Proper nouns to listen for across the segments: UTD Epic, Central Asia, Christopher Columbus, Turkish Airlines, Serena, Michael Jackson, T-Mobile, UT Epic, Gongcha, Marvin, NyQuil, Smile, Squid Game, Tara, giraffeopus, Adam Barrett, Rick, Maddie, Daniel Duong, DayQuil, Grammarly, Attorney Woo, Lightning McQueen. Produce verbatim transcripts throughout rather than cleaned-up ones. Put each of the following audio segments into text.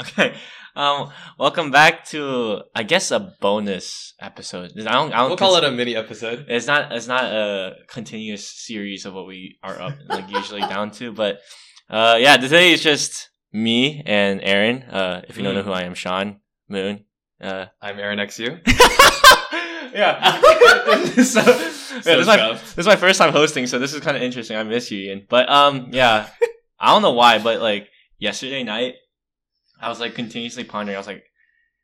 Okay. Um. Welcome back to, I guess, a bonus episode. I don't. I don't we'll call it a mini episode. It's not. It's not a continuous series of what we are up like usually down to. But, uh, yeah. Today is just me and Aaron. Uh, if you mm. don't know who I am, Sean Moon. Uh, I'm Aaron X U. Yeah. so, yeah so this, is my, this is my first time hosting, so this is kind of interesting. I miss you, Ian. But um, yeah. I don't know why, but like yesterday night, I was like continuously pondering. I was like,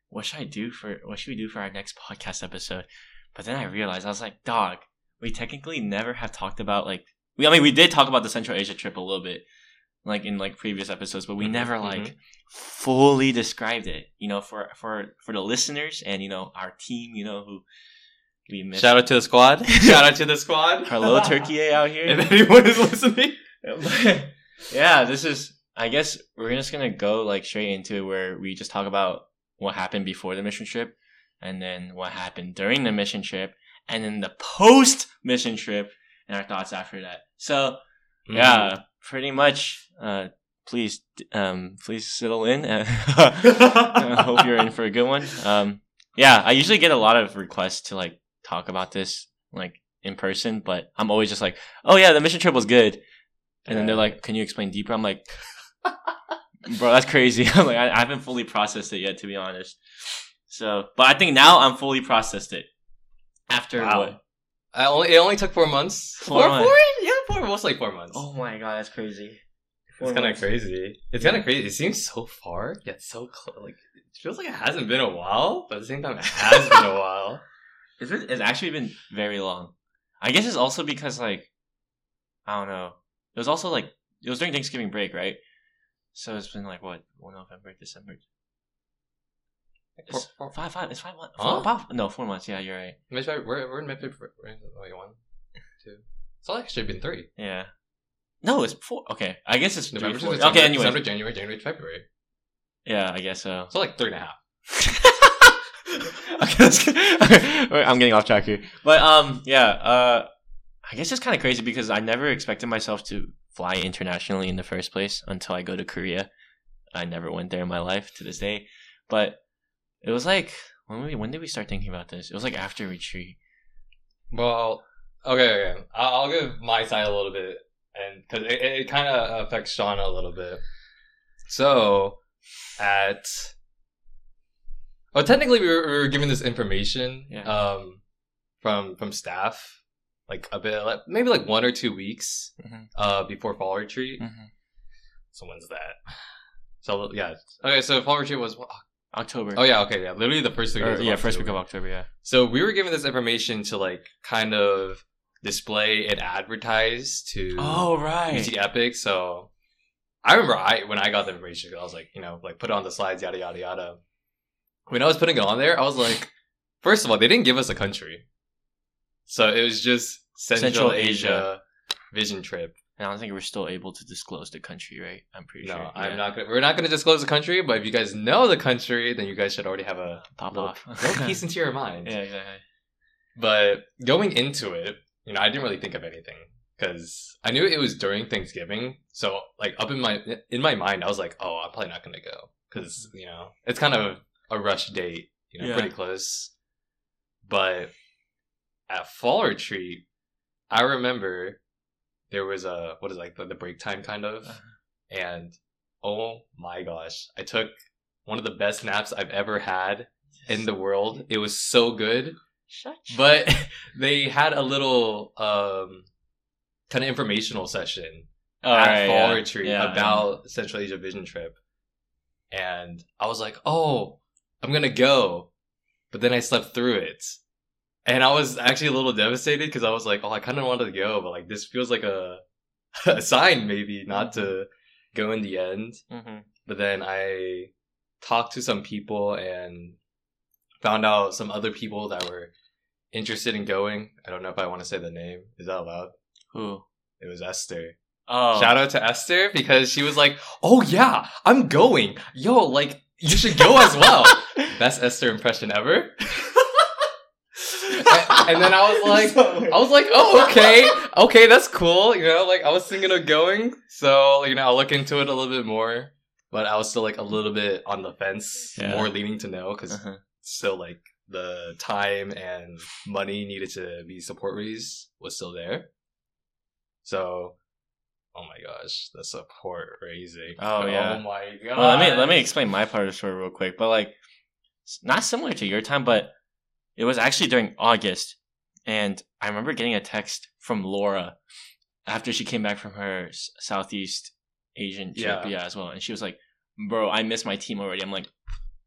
what should I do for, what should we do for our next podcast episode? But then I realized, I was like, dog, we technically never have talked about like, we, I mean, we did talk about the Central Asia trip a little bit, like in like previous episodes, but we never like mm-hmm. fully described it, you know, for, for, for the listeners and, you know, our team, you know, who we missed. Shout out to the squad. Shout out to the squad. Hello, Turkey out here. If anyone is listening. Yeah, this is, I guess we're just going to go like straight into it where we just talk about what happened before the mission trip and then what happened during the mission trip and then the post mission trip and our thoughts after that. So mm-hmm. yeah, pretty much, uh, please, um, please settle in. And I hope you're in for a good one. Um, yeah, I usually get a lot of requests to like talk about this like in person, but I'm always just like, oh yeah, the mission trip was good. And then they're like, can you explain deeper? I'm like, bro, that's crazy. I'm like, I, I haven't fully processed it yet, to be honest. So, but I think now I'm fully processed it. After wow. what? I only, it only took four months. Four, four months. Four, yeah, four, almost like four months. Oh my God, that's crazy. Four it's kind of crazy. It's yeah. kind of crazy. It seems so far, yet so close. Like, it feels like it hasn't been a while, but at the same time, it has been a while. It's, been, it's actually been very long. I guess it's also because, like, I don't know. It was also like, it was during Thanksgiving break, right? So it's been like, what, November, December? It's four, four, five, five, it's five months. Huh? Four, five, no, four months, yeah, you're right. We're, we're in Memphis for one, two. It's all actually been three. Yeah. No, it's four. Okay, I guess it's November, three, four. Okay, anyway. December, January, January, February. Yeah, I guess so. It's all like three and a half. okay, let's get, okay, wait, I'm getting off track here. But, um, yeah, uh, I guess it's kind of crazy because I never expected myself to fly internationally in the first place until I go to Korea. I never went there in my life to this day. But it was like, when we, when did we start thinking about this? It was like after retreat. Well, okay, okay. I'll give my side a little bit and because it, it kind of affects Shauna a little bit. So, at... Well, technically, we were, we were given this information yeah. um, from from staff. Like a bit, like, maybe like one or two weeks mm-hmm. uh, before fall retreat. Mm-hmm. So when's that? So yeah, okay. So fall retreat was what? October. Oh yeah, okay, yeah. Literally the first week. Or, of yeah, October. First week of October. Yeah. So we were given this information to like kind of display and advertise to. Oh right. U T Epic. So I remember I when I got the information, I was like, you know, like put it on the slides, yada yada yada. When I was putting it on there, I was like, first of all, they didn't give us a country. So it was just Central, Central Asia, Asia vision trip. And I don't think we're still able to disclose the country, right? I'm pretty no, sure. No, I'm yeah. not gonna, we're not going to disclose the country, but if you guys know the country, then you guys should already have a pop off. Little piece into your mind. Yeah, exactly. But going into it, you know, I didn't really think of anything because I knew it was during Thanksgiving. So like up in my, in my mind, I was like, oh, I'm probably not going to go because, you know, it's kind of a rush date, you know, yeah. pretty close. But... At fall retreat, I remember there was a, what is it, like the, the break time kind of, uh-huh. and oh my gosh, I took one of the best naps I've ever had yes. in the world. It was so good, Shut but they had a little um, kind of informational session oh, at right, fall yeah. retreat yeah, about yeah. Central Asia Vision Trip. And I was like, oh, I'm going to go. But then I slept through it. And I was actually a little devastated because I was like, oh, I kind of wanted to go, but like this feels like a, a sign maybe not to go in the end. Mm-hmm. But then I talked to some people and found out some other people that were interested in going. I don't know if I want to say the name. Is that allowed? Who? It was Esther. Oh. Shout out to Esther because she was like, oh yeah, I'm going. Yo, like you should go as well. Best Esther impression ever. And then I was like, Sorry. I was like, oh, okay, okay, that's cool. You know, like I was thinking of going, so you know, I'll look into it a little bit more. but I was still like a little bit on the fence, yeah. more leaning to no, because uh-huh. still like the time and money needed to be support raised was still there. So, oh my gosh, the support raising. Oh, oh yeah. Oh my god. Well, let me let me explain my part of the story real quick. But like, not similar to your time, but it was actually during August, and I remember getting a text from Laura after she came back from her Southeast Asian trip, yeah, yeah as well, and she was like, "Bro, I miss my team already." I'm like,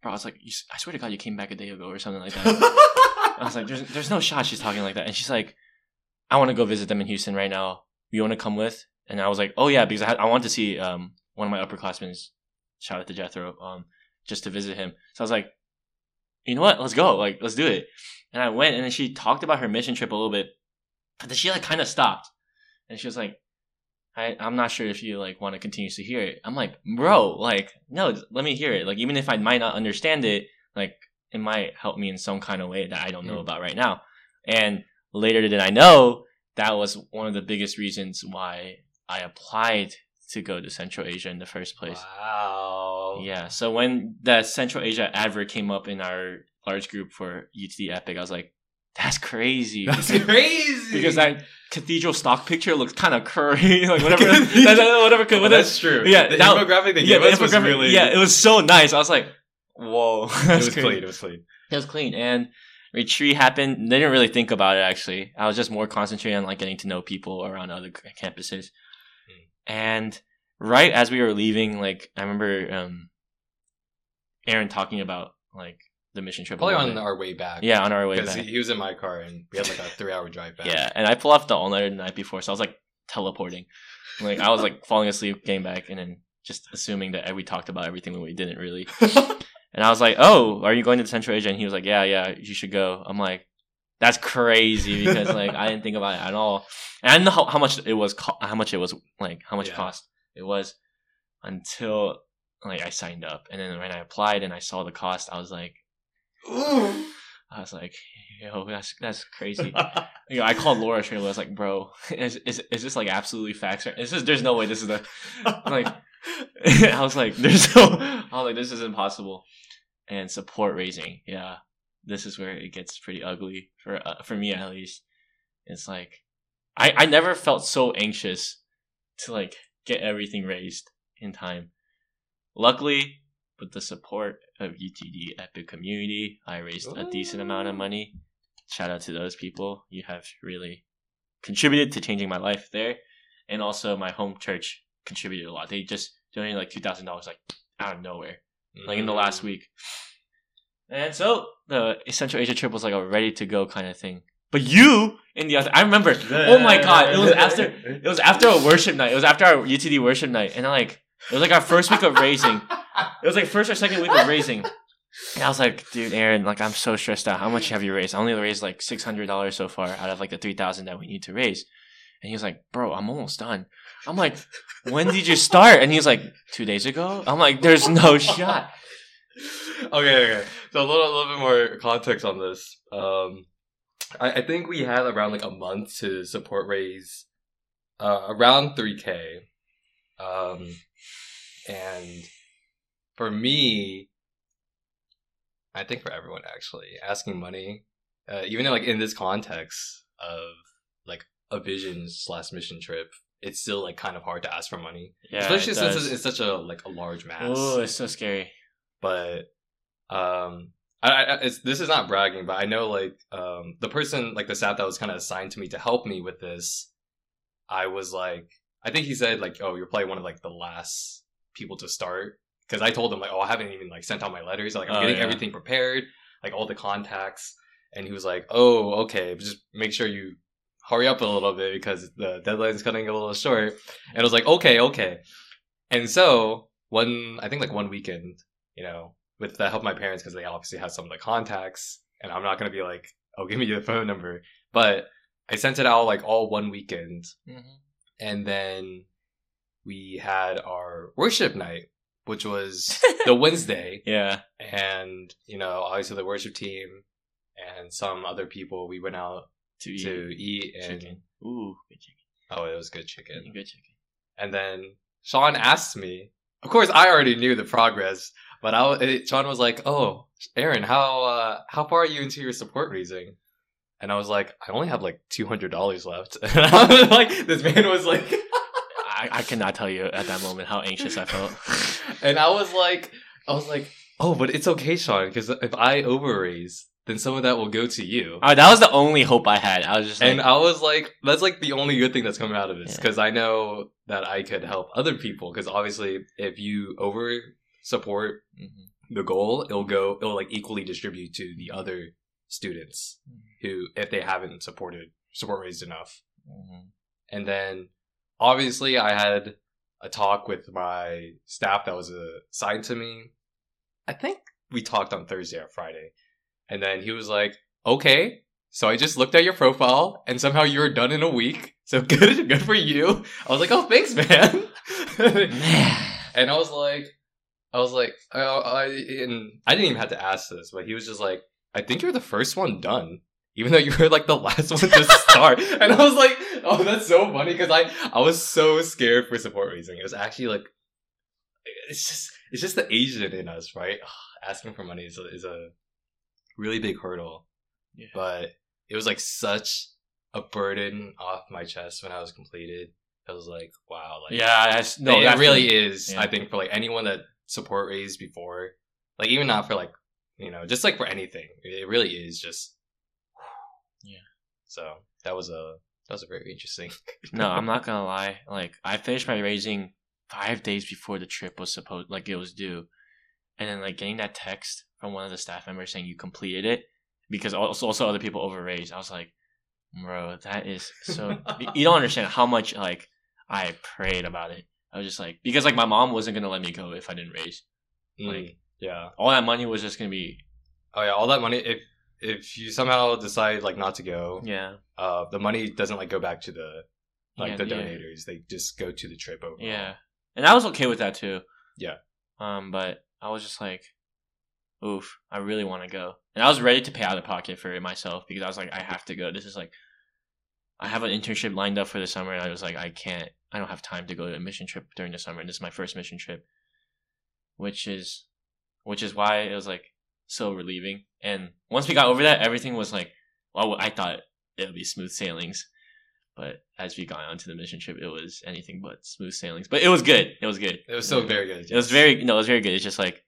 "Bro," I was like, you, "I swear to God, you came back a day ago or something like that." I was like, "There's there's no shot she's talking like that," and she's like, "I want to go visit them in Houston right now. You want to come with?" And I was like, "Oh yeah," because I had, I want to see um one of my upperclassmen. Shout out to Jethro, um, just to visit him. So I was like, "You know what? Let's go. Like, let's do it." And I went, and then she talked about her mission trip a little bit, but then she like kind of stopped, and she was like, I, "I'm not sure if you like want to continue to hear it." I'm like, "Bro, like, no, let me hear it. Like, even if I might not understand it, like, it might help me in some kind of way that I don't know about right now." And later did I know that was one of the biggest reasons why I applied to go to Central Asia in the first place. Wow. Yeah. So when the Central Asia advert came up in our large group for U T D Epic, I was like, that's crazy. That's because, crazy. Because that cathedral stock picture looks kind of curry. Like whatever. that, that, whatever could, well, that's true. Yeah. The that, infographic they yeah, gave the us was really... Yeah, it was so nice. I was like, whoa. It was crazy. clean. It was clean. It was clean. And retreat happened. They didn't really think about it, actually. I was just more concentrated on like getting to know people around other campuses. And right as we were leaving, like, I remember um, Aaron talking about, like, the mission trip. Probably on our way back. Yeah, on our way back. Because he was in my car, and we had, like, a three-hour drive back. Yeah, and I pulled off the all-nighter the night before, so I was, like, teleporting. Like, I was, like, falling asleep, came back, and then just assuming that we talked about everything when we didn't really. And I was like, oh, are you going to Central Asia? And he was like, yeah, yeah, you should go. I'm like, that's crazy because like I didn't think about it at all, and I didn't know how, how much it was, co- how much it was like, how much yeah. cost it was, until like I signed up, and then when I applied and I saw the cost, I was like, ooh, I was like, yo, that's that's crazy. You know, I called Laura straight away. I was like, bro, is is is this like absolutely facts? Is this? There's no way this is the like. I was like, there's no. I was like, this is impossible. And support raising, yeah. This is where it gets pretty ugly for uh, for me at least. It's like I, I never felt so anxious to like get everything raised in time. Luckily, with the support of U T D Epic community, I raised Ooh. a decent amount of money. Shout out to those people. You have really contributed to changing my life there, and also my home church contributed a lot. They just donated like two thousand dollars, like out of nowhere, mm-hmm. like in the last week. And so the Central Asia trip was like a ready to go kind of thing. But you in the other, I remember. Oh my god! It was after. It was after a worship night. It was after our U T D worship night, and I like it was like our first week of raising. It was like first or second week of raising, and I was like, dude, Aaron, like I'm so stressed out. How much have you raised? I only raised like six hundred dollars so far out of like the three thousand that we need to raise. And he was like, bro, I'm almost done. I'm like, when did you start? And he was like, two days ago. I'm like, there's no shot. Okay, okay. So a little, a little bit more context on this. Um, I, I think we had around like a month to support raise, uh, around three K. Um, and for me, I think for everyone actually, asking money, uh, even in, like in this context of like a vision slash mission trip, it's still like kind of hard to ask for money, yeah, especially it since it's, it's such a like a large mass. Oh, it's so scary. But um, I, I it's, this is not bragging, but I know like um, the person, like the staff that was kind of assigned to me to help me with this, I was like, I think he said like, oh, you're probably one of like the last people to start, because I told him like, oh, I haven't even like sent out my letters, like I'm oh, getting yeah. everything prepared, like all the contacts, and he was like, oh, okay, just make sure you hurry up a little bit because the deadline's cutting a little short, and I was like, okay, okay, and so one, I think like one weekend. You know, with the help of my parents, because they obviously have some of the contacts, and I'm not going to be like, oh, give me your phone number. But I sent it out like all one weekend. Mm-hmm. And then we had our worship night, which was the Wednesday. Yeah. And, you know, obviously the worship team and some other people, we went out to eat. To eat and, chicken. Ooh, good chicken. Oh, it was good chicken. Good chicken. And then Sean asked me Of course, I already knew the progress, but I, it, Sean was like, "Oh, Aaron, how uh, how far are you into your support raising?" And I was like, "I only have like two hundred dollars left." And I was like, "This man was like, I, I cannot tell you at that moment how anxious I felt." And I was like, I was like, "Oh, but it's okay, Sean, because if I overraise, then some of that will go to you." Oh, that was the only hope I had. I was just, like, and I was like, that's like the only good thing that's coming out of this, because yeah. I know that I could help other people. Because obviously, if you over support mm-hmm. the goal, it'll go, it'll like equally distribute to the other students mm-hmm. who, if they haven't supported support raised enough. Mm-hmm. And then, obviously, I had a talk with my staff that was assigned to me. I think we talked on Thursday or Friday. And then he was like, "Okay, so I just looked at your profile, and somehow you were done in a week. So good, good for you." I was like, "Oh, thanks, man." And I was like, I was like, I, I, and I didn't even have to ask this, but he was just like, "I think you're the first one done, even though you were like the last one to start." And I was like, "Oh, that's so funny," because I, I was so scared for support raising. It was actually like, it's just, it's just the Asian in us, right? Ugh, asking for money is a, is a really big hurdle, yeah. But it was like such a burden off my chest when I was completed. I was like, wow, like yeah, that's, no, it, that really is. Yeah. I think for like anyone that support raised before, like even not for like you know, just like for anything, it really is just yeah. So that was a that was a very interesting. No, I'm not gonna lie. Like I finished my raising five days before the trip was supposed, like it was due, and then like getting that text from one of the staff members saying you completed it because also, also other people overraised. I was like, bro, that is so... You don't understand how much, like, I prayed about it. I was just like... Because, like, my mom wasn't going to let me go if I didn't raise. Like, mm, yeah. All that money was just going to be... Oh, yeah. All that money... If if you somehow decide, like, not to go... Yeah. Uh, the money doesn't, like, go back to the, like, yeah, the donators. Yeah. They just go to the trip overall. Yeah. And I was okay with that, too. Yeah. Um, but I was just like... Oof, I really want to go. And I was ready to pay out of pocket for it myself because I was like, I have to go. This is like, I have an internship lined up for the summer. And I was like, I can't, I don't have time to go to a mission trip during the summer. And this is my first mission trip, which is, which is why it was like so relieving. And once we got over that, everything was like, well, I thought it would be smooth sailings. But as we got onto the mission trip, it was anything but smooth sailings. But it was good. It was good. It was so very good. It was very, no, it was very good. It's just like,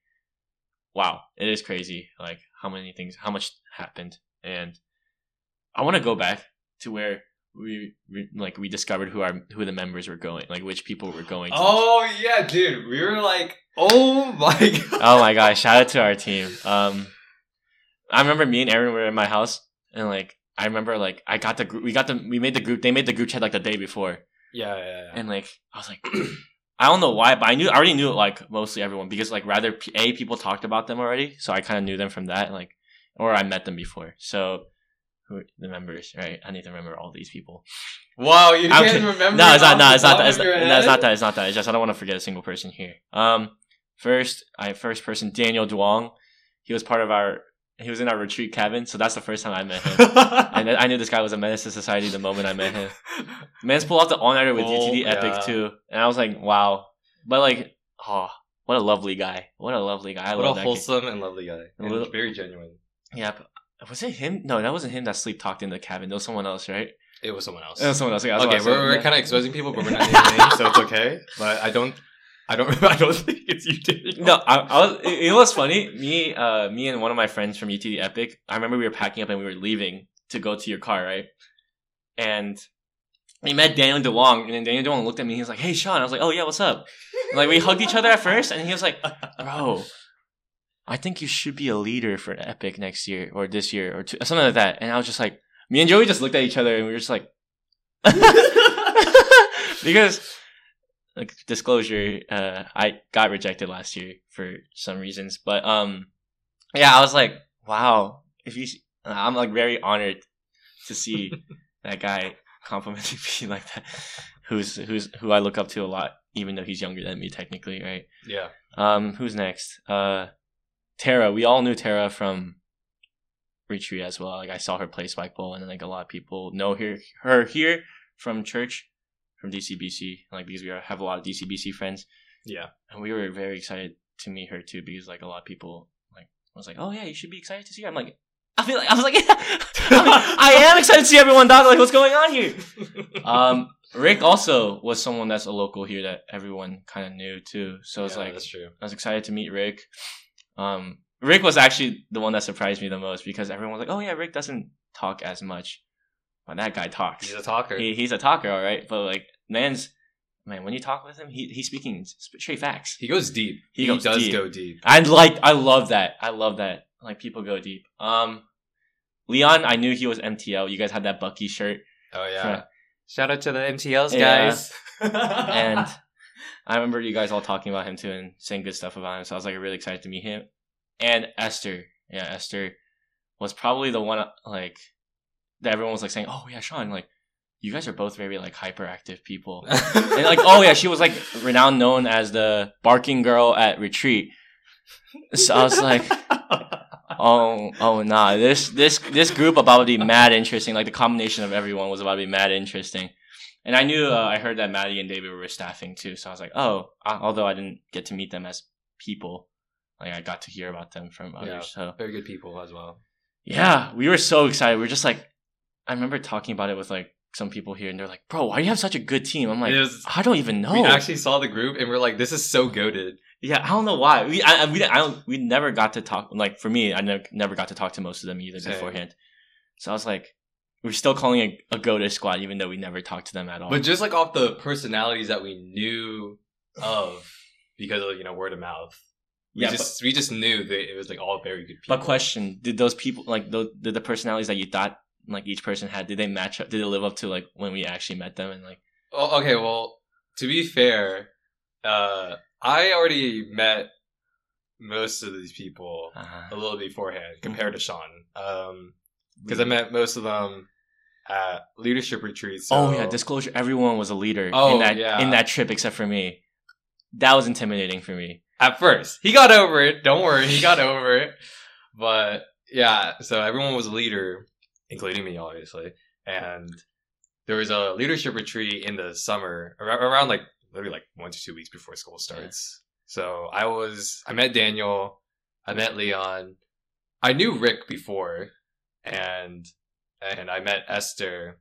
wow, it is crazy, like, how many things, how much happened. And I want to go back to where we, we, like, we discovered who our, who the members were going, like, which people were going to. Oh, yeah, dude. We were like, oh, my God. Oh, my God. Shout out to our team. Um, I remember me and Aaron were in my house, and, like, I remember, like, I got the group, we got the, we made the group, they made the group chat, like, the day before. Yeah, yeah, yeah. And, like, I was like... I don't know why, but I knew I already knew like mostly everyone because like rather a people talked about them already, so I kind of knew them from that, like, or I met them before. So who the members, right? I need to remember all these people. Wow, you I'm, can't remember. No, it's not. No, it's not that. It's not, no, it's not that. It's not that. It's just I don't want to forget a single person here. Um, first, I first person Daniel Duong. He was part of our. He was in our retreat cabin, so that's the first time I met him. And I knew this guy was a menace to society the moment I met him. Man's pulled off the all-nighter with oh, U T D Epic, yeah. too. And I was like, wow. But like, oh, what a lovely guy. What a lovely guy. I what love a that wholesome kid. And lovely guy. And little, very genuine. Yeah. But was it him? No, that wasn't him that sleep talked in the cabin. That was someone else, right? It was someone else. It was someone else. Like, was okay, we're, saying, we're yeah. kind of exposing people, but we're not naming names, so it's okay. But I don't... I don't. I don't think it's U T D. No, I, I was. It, it was funny. Me, uh, me, and one of my friends from U T D Epic. I remember we were packing up and we were leaving to go to your car, right? And we met Daniel DeLong, and then Daniel DeLong looked at me. And he was like, "Hey, Sean." I was like, "Oh yeah, what's up?" And, like we hugged each other at first, and he was like, "Bro, I think you should be a leader for Epic next year or this year or two, something like that." And I was just like, me and Joey just looked at each other, and we were just like, because. Like disclosure, uh, I got rejected last year for some reasons, but um, yeah, I was like, wow, if you, sh- I'm like very honored to see that guy complimenting me like that, who's who's who I look up to a lot, even though he's younger than me technically, right? Yeah. Um, who's next? Uh, Tara. We all knew Tara from retreat as well. Like I saw her play spike ball, and then like a lot of people know her her here from church. From D C B C, like because we have a lot of D C B C friends, Yeah. And we were very excited to meet her too, because like a lot of people like was like, oh yeah, you should be excited to see her. I'm like, I feel like I was like, yeah. I, mean, I am excited to see everyone, dog. Like, what's going on here? Um, Rick also was someone that's a local here that everyone kind of knew too. So it's yeah, like, that's true. I was excited to meet Rick. Um, Rick was actually the one that surprised me the most, because everyone was like, oh yeah, Rick doesn't talk as much, but that guy talks. He's a talker. He, he's a talker, all right. But like, man's man, when you talk with him, he he's speaking straight facts. He goes deep. He, he goes does deep. go deep. I like. I love that. I love that. Like, people go deep. Um, Leon, I knew he was M T L. You guys had that Bucky shirt. Oh, yeah. From... Shout out to the M T Ls, guys. Yeah. And I remember you guys all talking about him, too, and saying good stuff about him. So I was, like, really excited to meet him. And Esther. Yeah, Esther was probably the one, like, that everyone was, like, saying, oh, yeah, Sean, like, you guys are both very, like, hyperactive people. And, like, oh, yeah, she was, like, renowned, known as the barking girl at retreat. So I was, like... Oh, oh, nah. This, this, this group about to be mad interesting. Like, the combination of everyone was about to be mad interesting. And I knew, uh, I heard that Maddie and David were staffing too. So I was like, oh, I, although I didn't get to meet them as people, like, I got to hear about them from others. Yeah, so very good people as well. Yeah. We were so excited. We were just like, I remember talking about it with like some people here, and they're like, bro, why do you have such a good team? I'm like, was, I don't even know. We actually saw the group and we're like, this is so goated. Yeah, I don't know why. We I, we I don't, we never got to talk. Like, for me, I ne- never got to talk to most of them either Same. beforehand. So I was like, we're still calling it a go-to squad, even though we never talked to them at all. But just like off the personalities that we knew of, because of, you know, word of mouth, we yeah, just but, we just knew that it was like all very good people. But question: did those people like those, did the personalities that you thought like each person had, did they match up? Did they live up to like when we actually met them? And like, oh, okay, well, to be fair, uh. I already met most of these people uh-huh. a little beforehand compared to Sean. Um, because I met most of them at leadership retreats. So. Oh, yeah. Disclosure. Everyone was a leader oh, in that yeah. in that trip except for me. That was intimidating for me. At first. He got over it. Don't worry. He got over it. But, yeah. So, everyone was a leader, including me, obviously. And there was a leadership retreat in the summer, around, like, literally like one to two weeks before school starts. Yeah. So I was, I met Daniel, I met Leon, I knew Rick before, and and I met Esther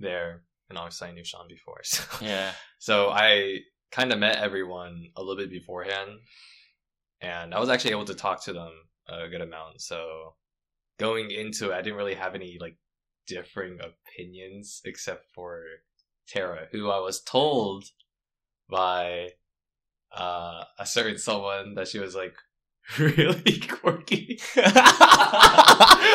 there, and obviously I knew Sean before. So, yeah. So I kind of met everyone a little bit beforehand, and I was actually able to talk to them a good amount. So going into it, I didn't really have any like differing opinions except for Tara, who I was told by uh, a certain someone that she was like really quirky.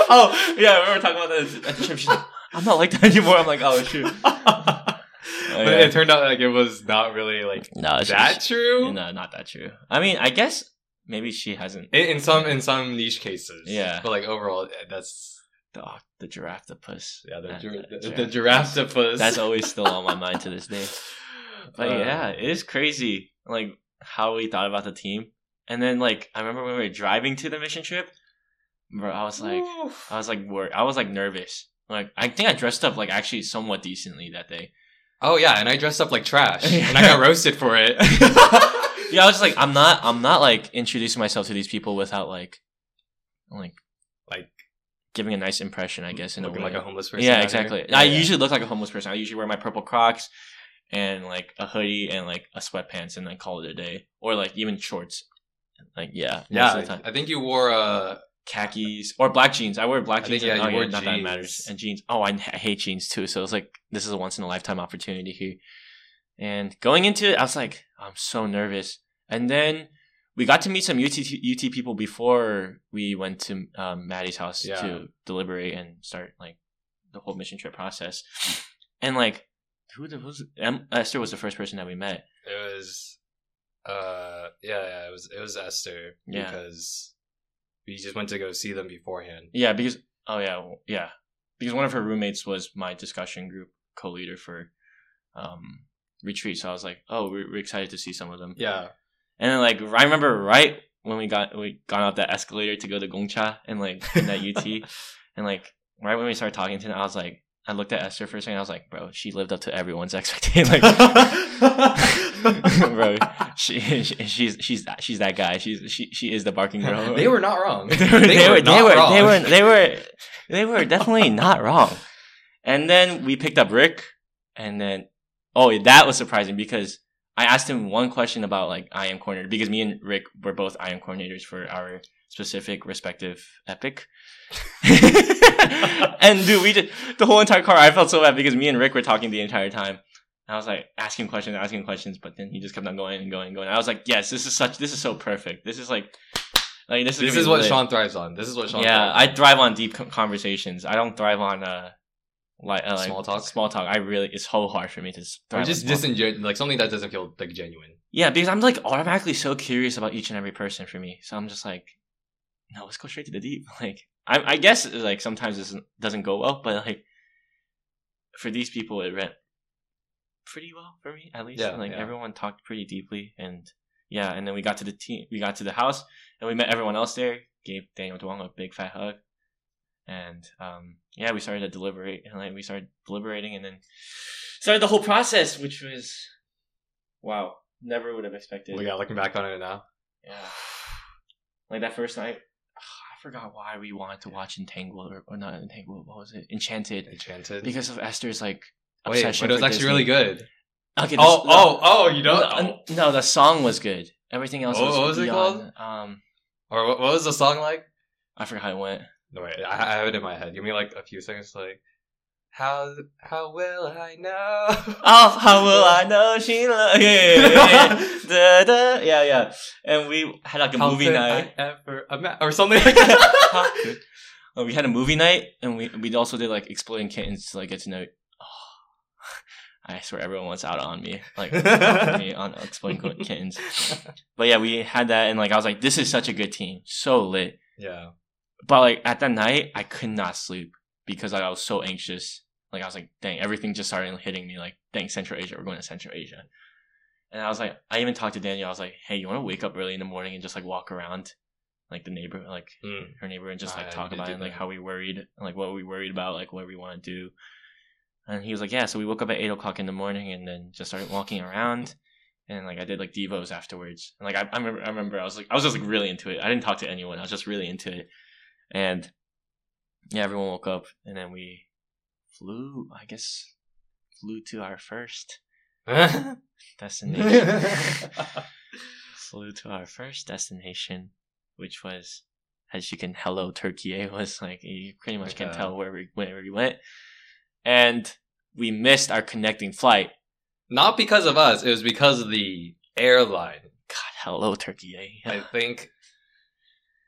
Oh yeah, we were talking about that at the trip. She's like, I'm not like that anymore. I'm like, oh shoot. But yeah. It turned out like it was not really like no, that was, true. No, not that true. I mean, I guess maybe she hasn't in, in some in some niche cases. Yeah, but like overall, that's. The, the giraffeopus. Yeah, the, gir- the, the, the giraffeopus. That's always still on my mind to this day. But um, yeah, it is crazy, like, how we thought about the team. And then, like, I remember when we were driving to the mission trip, bro, I was like, oof. I was like, worried. I was like nervous. Like, I think I dressed up, like, actually somewhat decently that day. Oh, yeah, and I dressed up like trash. And I got roasted for it. Yeah, I was just like, I'm not, I'm not, like, introducing myself to these people without, like, like, like, giving a nice impression, I guess. In Looking a way. like a homeless person. Yeah, exactly. Yeah, I yeah. usually look like a homeless person. I usually wear my purple Crocs and like a hoodie and like a sweatpants and then call it a day. Or like even shorts. Like, yeah. Yeah, I, I think you wore uh, khakis or black jeans. I wear black I jeans. Think, yeah, and, you oh, wore yeah, jeans. Not that it matters. And jeans. Oh, I hate jeans too. So it's like, this is a once in a lifetime opportunity here. And going into it, I was like, I'm so nervous. And then we got to meet some U T U T people before we went to um, Maddie's house yeah. to deliberate and start like the whole mission trip process. And like, who the who's em, Esther was the first person that we met. It was, uh, yeah, yeah, it was it was Esther yeah. because we just went to go see them beforehand. Yeah, because oh yeah, well, yeah, because one of her roommates was my discussion group co-leader for um, retreat. So I was like, oh, we're, we're excited to see some of them. Yeah. And then, like, I remember right when we got we got off that escalator to go to Gongcha and, like, in that U T. And, like, right when we started talking to them, I was like, I looked at Esther for a second. I was like, bro, she lived up to everyone's expectations. Like, Bro, she, she she's she's she's that guy. She's she she is the barking girl. They were not wrong. They were they were they were they were they were they were definitely not wrong. And then we picked up Rick, and then oh, that was surprising because I asked him one question about like I M coordinator, because me and Rick were both I M coordinators for our specific respective epic. And dude, we just, the whole entire car, I felt so bad because me and Rick were talking the entire time. I was like asking questions, asking questions, but then he just kept on going and going and going. I was like, yes, this is such, this is so perfect. This is like, like this is. This is what lit. Sean thrives on. This is what Sean. Yeah, thrives on. I thrive on deep conversations. I don't thrive on uh, like, uh, like small talk. Small talk. I really, it's so hard for me to thrive. Or just disingenuous, like something that doesn't feel like genuine. Yeah, because I'm like automatically so curious about each and every person for me. So I'm just like, no, let's go straight to the deep. Like I, I guess like sometimes this doesn't go well, but like for these people, it went pretty well for me, at least. Yeah, like yeah. Everyone talked pretty deeply, and yeah, and then we got to the team, we got to the house, and we met everyone else there. Gave Daniel Duong a big fat hug, and um, yeah, we started to deliberate, and like we started deliberating, and then started the whole process, which was wow, never would have expected. Well, yeah, looking back on it now, yeah, like that first night. Forgot why we wanted to watch Entangled or, or not Entangled. What was it? Enchanted. Enchanted. Because of Esther's like obsession. Wait, but it was actually Disney. Really good. Okay. Oh, the, oh, oh! You don't. No, oh. no, the song was good. Everything else. Oh, was what was beyond, it called? Um, or what, what was the song like? I forgot how it went. No wait, I, I have it in my head. Give me like a few seconds. Like how how will I know? Oh, how will I know she loves? Yeah, yeah, yeah. Da, da. Yeah, yeah. And we had like a how movie night, I ever ima- or something like that. Oh, we had a movie night, and we we also did like Exploding Kittens to like get to know. Oh, I swear, everyone wants out on me, like on me on Exploding Kittens. But yeah, we had that, and like I was like, this is such a good team, so lit. Yeah. But like at that night, I could not sleep because like, I was so anxious. Like I was like, dang, everything just started hitting me. Like, dang, Central Asia, we're going to Central Asia. And I was like, I even talked to Daniel. I was like, hey, you want to wake up early in the morning and just like walk around like the neighbor, like mm. her neighbor, and just like I talk about it, and, like how we worried, and, like what we worried about, like what we want to do. And he was like, yeah. So we woke up at eight o'clock in the morning and then just started walking around. And like I did like devos afterwards. And like I, I remember, I remember, I was like, I was just like really into it. I didn't talk to anyone. I was just really into it. And yeah, everyone woke up, and then we flew. I guess flew to our first. destination. Flew to our first destination, which was, as you can, hello Turkey. It was like you pretty much can tell where we went, where we went, and we missed our connecting flight. Not because of us; it was because of the airline. God, hello Turkey. Yeah. I think,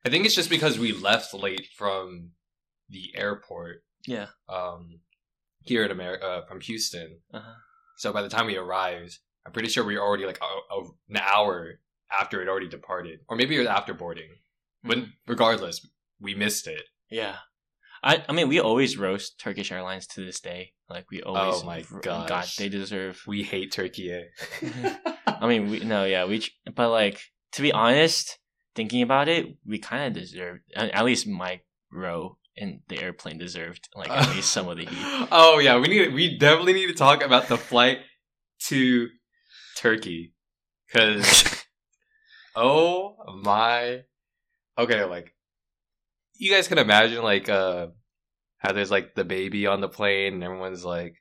I think it's just because we left late from the airport. Yeah. Um, here in America, uh, from Houston. Uh huh. So by the time we arrived, I'm pretty sure we were already like a, a, an hour after it already departed, or maybe it was after boarding. But regardless, we missed it. Yeah, I I mean we always roast Turkish Airlines to this day. Like we always. Oh my gosh. God, they deserve. We hate Turkey. Eh? I mean, we no, yeah, we. But like to be honest, thinking about it, we kind of deserved. At least my row. And the airplane deserved like at least some of the heat. Oh yeah, we need we definitely need to talk about the flight to Turkey, because oh my, okay, like you guys can imagine like uh how there's like the baby on the plane and everyone's like,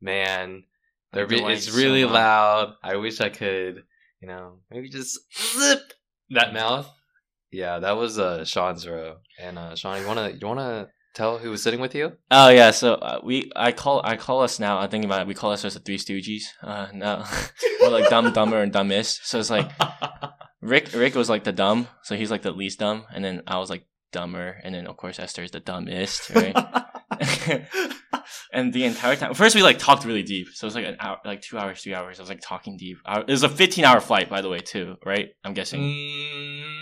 man, they're be- it's really so loud. loud. I wish I could, you know, maybe just zip that mouth. Yeah, that was uh, Sean's row, and uh, Sean, you wanna you wanna tell who was sitting with you? Oh yeah, so uh, we I call I call us now. I'm thinking about it. We call us the Three Stooges. Uh, no, we're like dumb, dumber, and dumbest. So it's like Rick Rick was like the dumb, so he's like the least dumb, and then I was like dumber, and then of course Esther is the dumbest, right? And the entire time, first we like talked really deep. So it was like an hour, like two hours, three hours. I was like talking deep. It was a fifteen-hour flight, by the way, too, right? I'm guessing. Mm.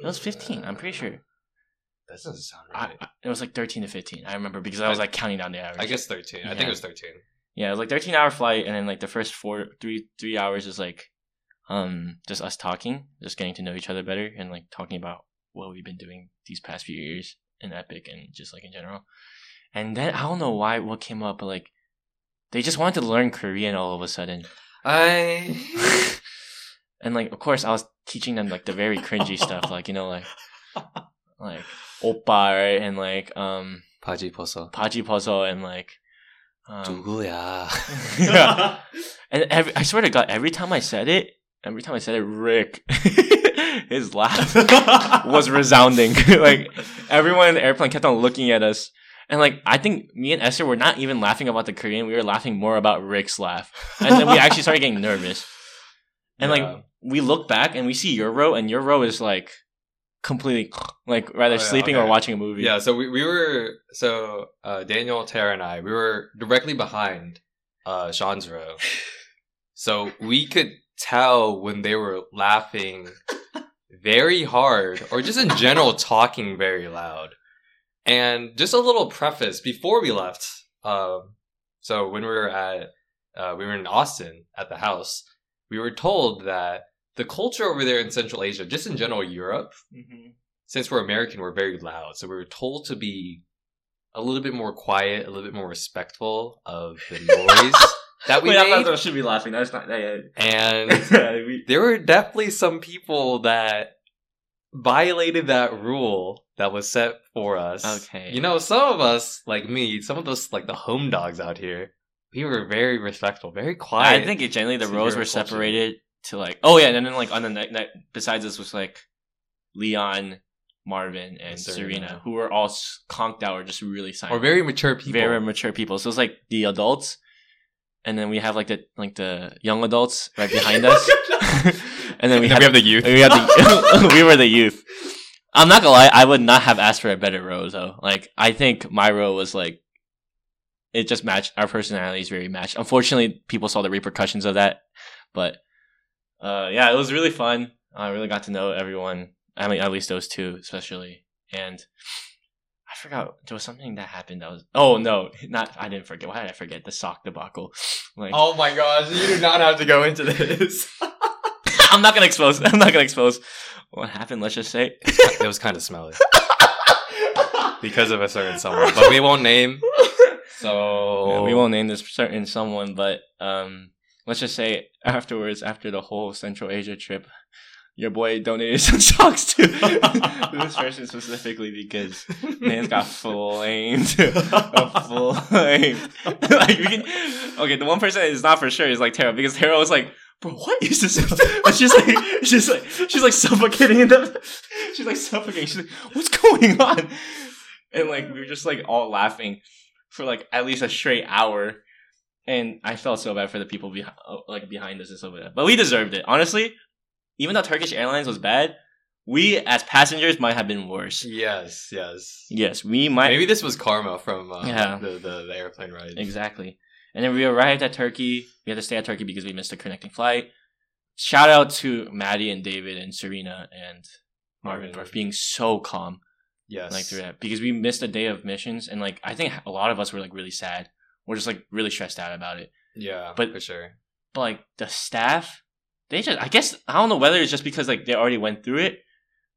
It was fifteen, I'm pretty sure. That doesn't sound right. I, it was like thirteen to fifteen, I remember, because I was like counting down the hours. I guess thirteen. Yeah. I think it was thirteen. Yeah, it was like thirteen-hour flight, and then like the first four, three, three hours is like um, just us talking, just getting to know each other better, and like talking about what we've been doing these past few years in Epic and just like in general. And then, I don't know why, what came up, but like, they just wanted to learn Korean all of a sudden. I... And, like, of course, I was teaching them, like, the very cringy stuff. Like, you know, like, like, oppa, right? And, like, um... Paji poso. Paji poso, and, like... Um, yeah. And every, I swear to God, every time I said it, every time I said it, Rick, his laugh was resounding. Like, everyone in the airplane kept on looking at us. And, like, I think me and Esther were not even laughing about the Korean. We were laughing more about Rick's laugh. And then we actually started getting nervous. And, yeah. like, we look back and we see your row, and your row is, like, completely, like, rather oh, yeah, sleeping okay. or watching a movie. Yeah, so we, we were, so uh, Daniel, Tara, and I, we were directly behind uh, Sean's row. So we could tell when they were laughing very hard, or just in general talking very loud. And just a little preface before we left. Um, so when we were at, uh, we were in Austin at the house, we were told that the culture over there in Central Asia, just in general Europe, mm-hmm. since we're American, we're very loud. So we were told to be a little bit more quiet, a little bit more respectful of the noise that we Wait, made. I thought I should be laughing. That's not. Yeah, yeah. And there were definitely some people that violated that rule that was set for us. Okay. You know, some of us, like me, some of those, like the home dogs out here, we were very respectful, very quiet. I think it, generally the rows were culture. separated to like, oh yeah, and then like on the night, night besides us was like Leon, Marvin, and Serena, Serena who were all conked out or just really silent. Or very mature people. Very mature people. So it's like the adults, and then we have like the like the young adults right behind us. And then we, and had, then we have the youth. We, had the, we were the youth. I'm not gonna lie, I would not have asked for a better row though. Like, I think my row was like, it just matched. Our personalities very matched. Unfortunately, people saw the repercussions of that. But uh, yeah, it was really fun. I really got to know everyone. I mean, at least those two, especially. And I forgot, there was something that happened that was... Oh, no. not. I didn't forget. Why did I forget? The sock debacle. Like, oh, my gosh. You do not have to go into this. I'm not going to expose. I'm not going to expose what happened, let's just say. It was kind of smelly. Because of a certain someone. But we won't name... So yeah, we won't name this certain someone, but um, let's just say afterwards, after the whole Central Asia trip, your boy donated some socks to this person specifically because man's got flamed. flamed. Like, we can, okay, the one person is not for sure is like Tara, because Tara was like, bro, what is this? She's like, she's like, she's like suffocating in the, she's like suffocating. She's like, what's going on? And like we were just like all laughing for like at least a straight hour, and I felt so bad for the people behind, like behind us and stuff like that. But we deserved it, honestly. Even though Turkish Airlines was bad, we as passengers might have been worse. Yes, yes, yes. We might. Maybe this was karma from uh, yeah. the, the the airplane ride. Exactly. And then we arrived at Turkey. We had to stay at Turkey because we missed the connecting flight. Shout out to Maddie and David and Serena and Marvin for being so calm. Yes. Like through that. Because we missed a day of missions, and like I think a lot of us were like really sad. We're just like really stressed out about it. Yeah. But for sure. But like the staff, they just I guess I don't know whether it's just because like they already went through it.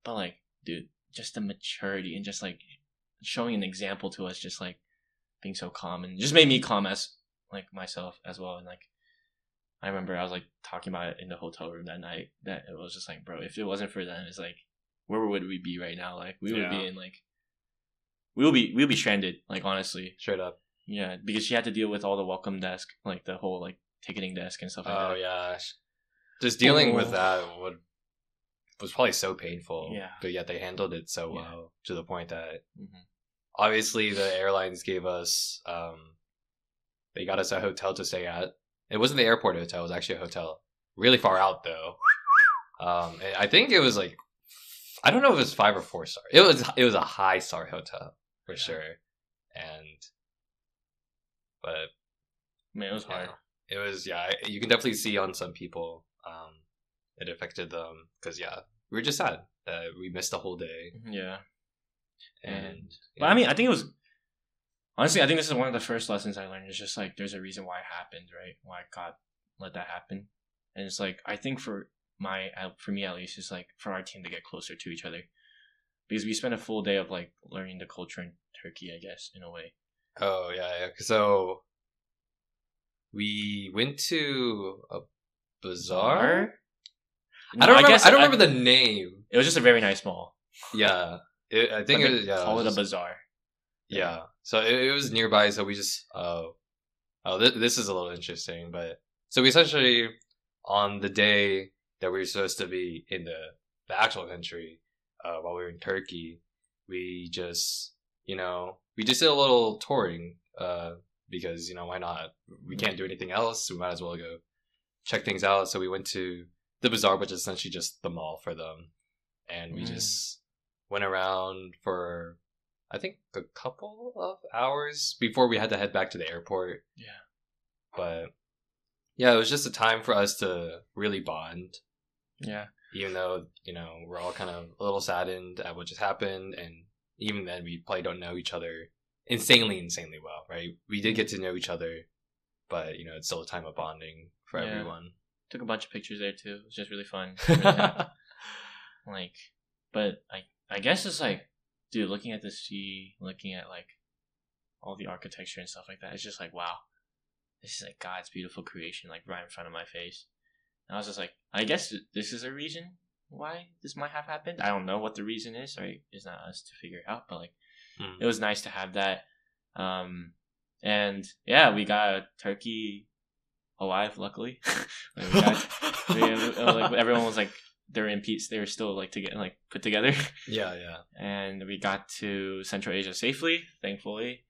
But like, dude, just the maturity and just like showing an example to us, just like being so calm, and just made me calm as like myself as well. And like I remember I was like talking about it in the hotel room that night, that it was just like, bro, if it wasn't for them, it's like where would we be right now? Like we would yeah. be in like we will be we'll be stranded, like honestly. Straight up. Yeah, because she had to deal with all the welcome desk, like the whole like ticketing desk and stuff like oh, that. Oh yeah. Just dealing oh. with that would was probably so painful. Yeah. But yet they handled it so yeah. well, to the point that mm-hmm. obviously the airlines gave us um they got us a hotel to stay at. It wasn't the airport hotel, it was actually a hotel. Really far out though. um and I think it was like I don't know if it was five or four star. It was it was a high star hotel for yeah. sure, and but man, it was hard. It was yeah. You can definitely see on some people, um, it affected them because yeah, we were just sad that we missed the whole day. Yeah, and but know. I mean, I think it was honestly, I think this is one of the first lessons I learned. It's just like there's a reason why it happened, right? Why God let that happen, and it's like I think for. My for me at least is like for our team to get closer to each other, because we spent a full day of like learning the culture in Turkey, I guess, in a way. Oh yeah, yeah. So we went to a bazaar. No, I don't. I remember, guess I don't I, remember the name. It was just a very nice mall. Yeah, it, I think it was, yeah, call it, was it a bazaar. Yeah, yeah. So it, it was nearby. So we just uh, oh, th- this is a little interesting, but so we essentially on the day that we were supposed to be in the, the actual country, uh, while we were in Turkey, we just you know we just did a little touring, uh, because you know why not? We can't do anything else. So we might as well go check things out. So we went to the bazaar, which is essentially just the mall for them. And we mm. just went around for, I think, a couple of hours before we had to head back to the airport. Yeah. But, yeah, it was just a time for us to really bond. Yeah. Even though, you know, we're all kind of a little saddened at what just happened. And even then, we probably don't know each other insanely, insanely well, right? We did get to know each other, but, you know, it's still a time of bonding for yeah. everyone. Took a bunch of pictures there, too. It was just really fun. Really like, but I I guess it's like, dude, looking at the sea, looking at, like, all the architecture and stuff like that, it's just like, wow. This is, like, God's beautiful creation, like, right in front of my face. And I was just like, I guess this is a reason why this might have happened. I don't know what the reason is, right? It's not us to figure out, but, like, mm. it was nice to have that. Um, and, yeah, we got a turkey alive, luckily. Like, we got, we, uh, like, everyone was, like, they were in peace. They were still like to get like put together. Yeah, yeah. And we got to Central Asia safely, thankfully.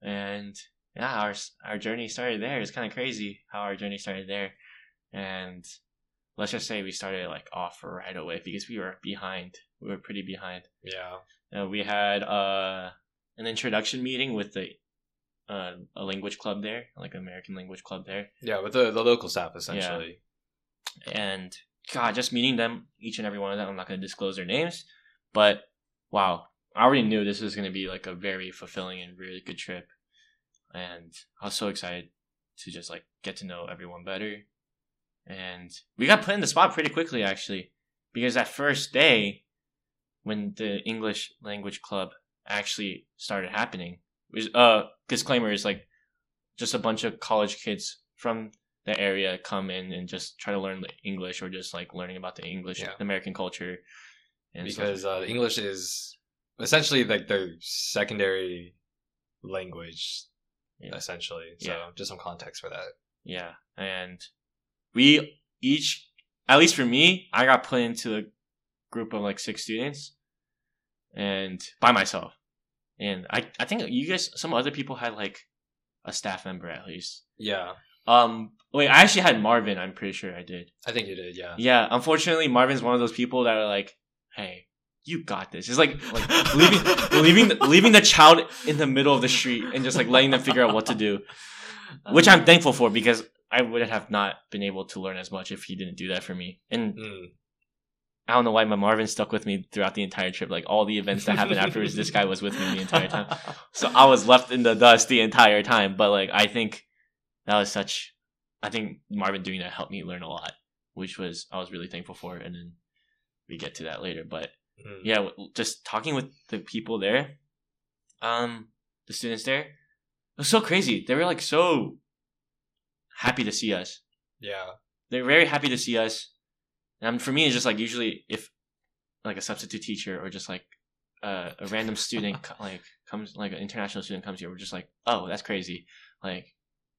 And yeah, our our journey started there. It's kind of crazy how our journey started there. And let's just say we started like off right away because we were behind. We were pretty behind. Yeah. And we had uh an introduction meeting with the uh, a language club there, like an American language club there. Yeah, with the the local staff essentially. Yeah. And God, just meeting them, each and every one of them, I'm not going to disclose their names, but wow, I already knew this was going to be like a very fulfilling and really good trip, and I was so excited to just like get to know everyone better, and we got put in the spot pretty quickly actually, because that first day, when the English language club actually started happening, which, uh, disclaimer is like just a bunch of college kids from the area come in and just try to learn the English or just like learning about the English, yeah. American culture. And because uh, English is essentially like their secondary language, yeah. essentially. So yeah. just some context for that. Yeah. And we each, at least for me, I got put into a group of like six students and by myself. And I, I think you guys, some other people had like a staff member at least. Yeah. Um, wait, I actually had Marvin, I'm pretty sure I did. I think you did, yeah. Yeah, unfortunately, Marvin's one of those people that are like, hey, you got this. It's like, like leaving, leaving, the, leaving the child in the middle of the street and just like letting them figure out what to do, which I'm thankful for because I would have not been able to learn as much if he didn't do that for me. And mm. I don't know why, but Marvin stuck with me throughout the entire trip. Like all the events that happened afterwards, this guy was with me the entire time. So I was left in the dust the entire time. But like, I think that was such, I think Marvin doing that helped me learn a lot, which was, I was really thankful for. And then we get to that later. But mm. yeah, just talking with the people there, um, the students there, it was so crazy. They were like so happy to see us. Yeah. They're very happy to see us. And for me, it's just like usually if like a substitute teacher or just like uh, a random student, like comes, like an international student comes here, we're just like, oh, that's crazy. Like,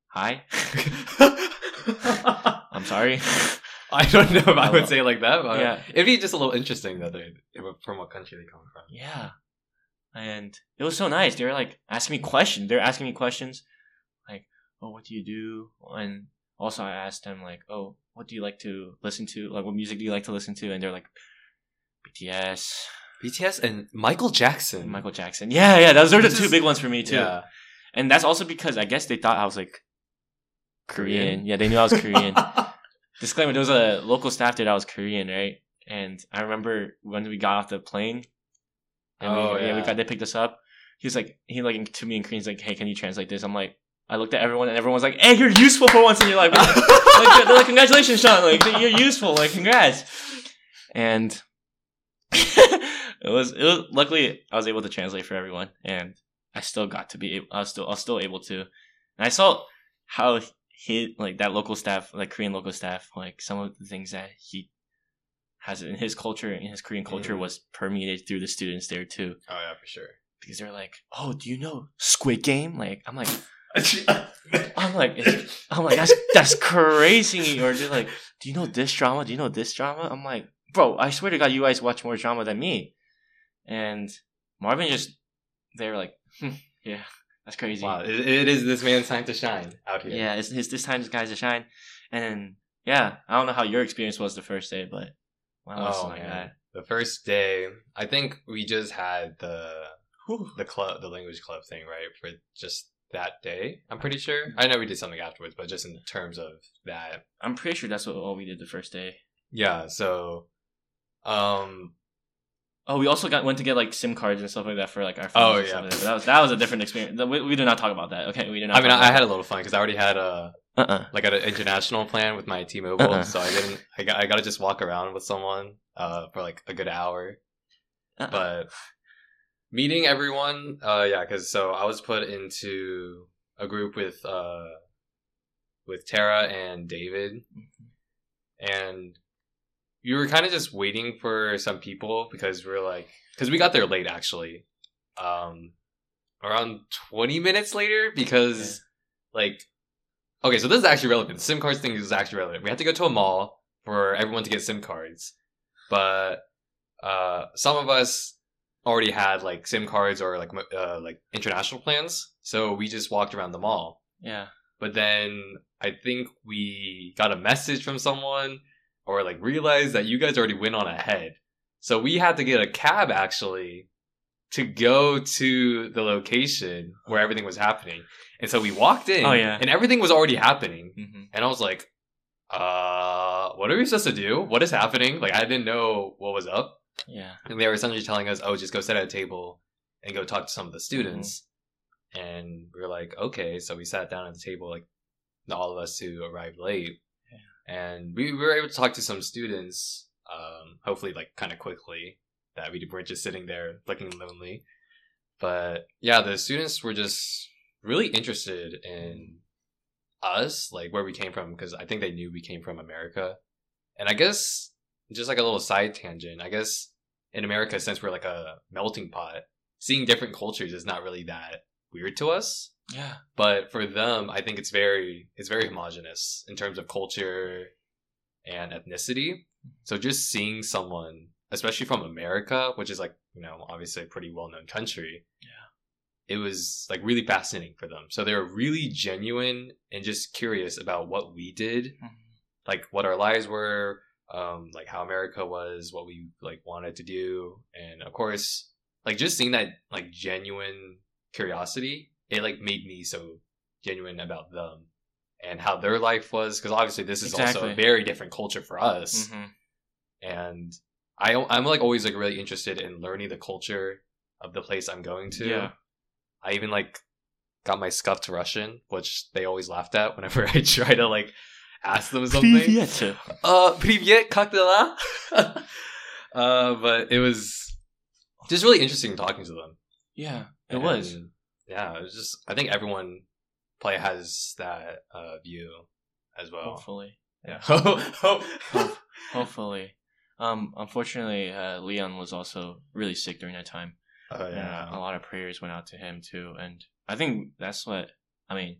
hi. I'm sorry. I don't know if I, I would say it like that, but yeah. It'd be just a little interesting that they from what country they come from. Yeah. And it was so nice. They were like asking me questions. They're asking me questions like, oh, what do you do? And also I asked them like, oh, what do you like to listen to? Like what music do you like to listen to? And they're like, B T S. B T S and Michael Jackson. And Michael Jackson. Yeah, yeah. Those are the two big ones for me too. Yeah. And that's also because I guess they thought I was like Korean. Korean. Yeah, they knew I was Korean. Disclaimer, there was a local staff there that was Korean, right? And I remember when we got off the plane and oh, we, yeah. yeah, we got, they picked us up. He was like, he like to me in Korean, he's like, hey, can you translate this? I'm like, I looked at everyone and everyone's like, hey, you're useful for once in your life. Like, they're like, congratulations, Sean. Like, you're useful. Like, congrats. And it was, it was, luckily I was able to translate for everyone. And I still got to be, I was still, I was still able to. And I saw how he like that local staff, like Korean local staff, like some of the things that he has in his culture, in his Korean culture, mm-hmm. was permeated through the students there too. Oh yeah, for sure. Because they're like, oh, do you know Squid Game? Like, I'm like, I'm like, I'm like, that's that's crazy. Or they're like, do you know this drama? Do you know this drama? I'm like, bro, I swear to God, you guys watch more drama than me. And Marvin just, they're like, hmm, yeah, that's crazy. Wow, it, it is this man's time to shine out here. Yeah, it's, it's this time this guy's to shine. And yeah, I don't know how your experience was the first day, but mine was oh, like man. that. The first day, I think we just had the the club, the language club thing, right? For just that day, I'm pretty sure. I know we did something afterwards, but just in terms of that, I'm pretty sure that's what all we did the first day. Yeah. So, um, oh, we also got went to get like SIM cards and stuff like that for like our phones. Oh yeah, like that. that was that was a different experience. We, we did not talk about that. Okay, we did not. I mean, I that. had a little fun because I already had a uh-uh. like an international plan with my T-Mobile, uh-uh. so I didn't. I got I got to just walk around with someone uh for like a good hour, uh-uh. but. Meeting everyone, uh, yeah, because so I was put into a group with uh, with Tara and David, and you were kind of just waiting for some people because we were like, because we got there late actually, um, around twenty minutes later because yeah. like, okay, so this is actually relevant. The SIM cards thing is actually relevant. We had to go to a mall for everyone to get SIM cards, but uh, some of us already had like SIM cards or like uh, like international plans, so we just walked around the mall. Yeah. But then I think we got a message from someone, or like realized that you guys already went on ahead, so we had to get a cab actually to go to the location where everything was happening. And so we walked in. Oh yeah. And everything was already happening, mm-hmm. and I was like, "Uh, what are we supposed to do? What is happening?" Like I didn't know what was up. Yeah, and they were essentially telling us, "Oh, just go sit at a table and go talk to some of the students." Mm-hmm. And we were like, "Okay." So we sat down at the table, like all of us who arrived late, yeah. and we, we were able to talk to some students. Um, hopefully, like kind of quickly, that we weren't just sitting there looking lonely. But yeah, the students were just really interested in us, like where we came from, because I think they knew we came from America, and I guess. Just like a little side tangent, I guess in America, since we're like a melting pot, seeing different cultures is not really that weird to us. Yeah. But for them, I think it's very it's very homogenous in terms of culture and ethnicity. So just seeing someone, especially from America, which is like, you know, obviously a pretty well-known country. Yeah. It was like really fascinating for them. So they were really genuine and just curious about what we did, mm-hmm. like what our lives were. Um, like how America was, what we like wanted to do, and of course, like just seeing that like genuine curiosity, it like made me so genuine about them and how their life was, because obviously this is exactly. also a very different culture for us. Mm-hmm. And I I'm like always like really interested in learning the culture of the place I'm going to. Yeah. I even like got my scuffed Russian, which they always laughed at whenever I try to like. Ask them something. Uh, Привет, как дела? Uh, but it was just really interesting talking to them. Yeah, it and, was. Yeah, it was just. I think everyone probably has that uh, view as well. Hopefully, yeah. Ho- hopefully. Um, unfortunately, uh, Leon was also really sick during that time. Oh yeah. And a lot of prayers went out to him too, and I think that's what I mean.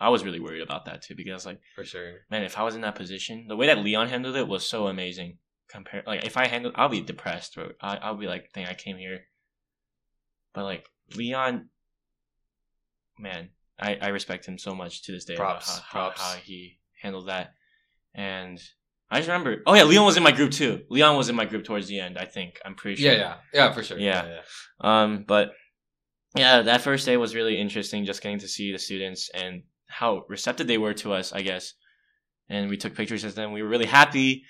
I was really worried about that too, because like, for sure, man, if I was in that position, the way that Leon handled it was so amazing. Compared, like, if I handled, I'll be depressed, or I, I'll be like, "Dang, I came here." But like Leon, man, I, I respect him so much to this day. Props, about how, props. How, how he handled that, and I just remember. Oh yeah, Leon was in my group too. Leon was in my group towards the end. I think I'm pretty sure. Yeah, yeah, yeah, for sure. Yeah, yeah, yeah. Um, but yeah, that first day was really interesting. Just getting to see the students and. How receptive they were to us, I guess. And we took pictures of them. We were really happy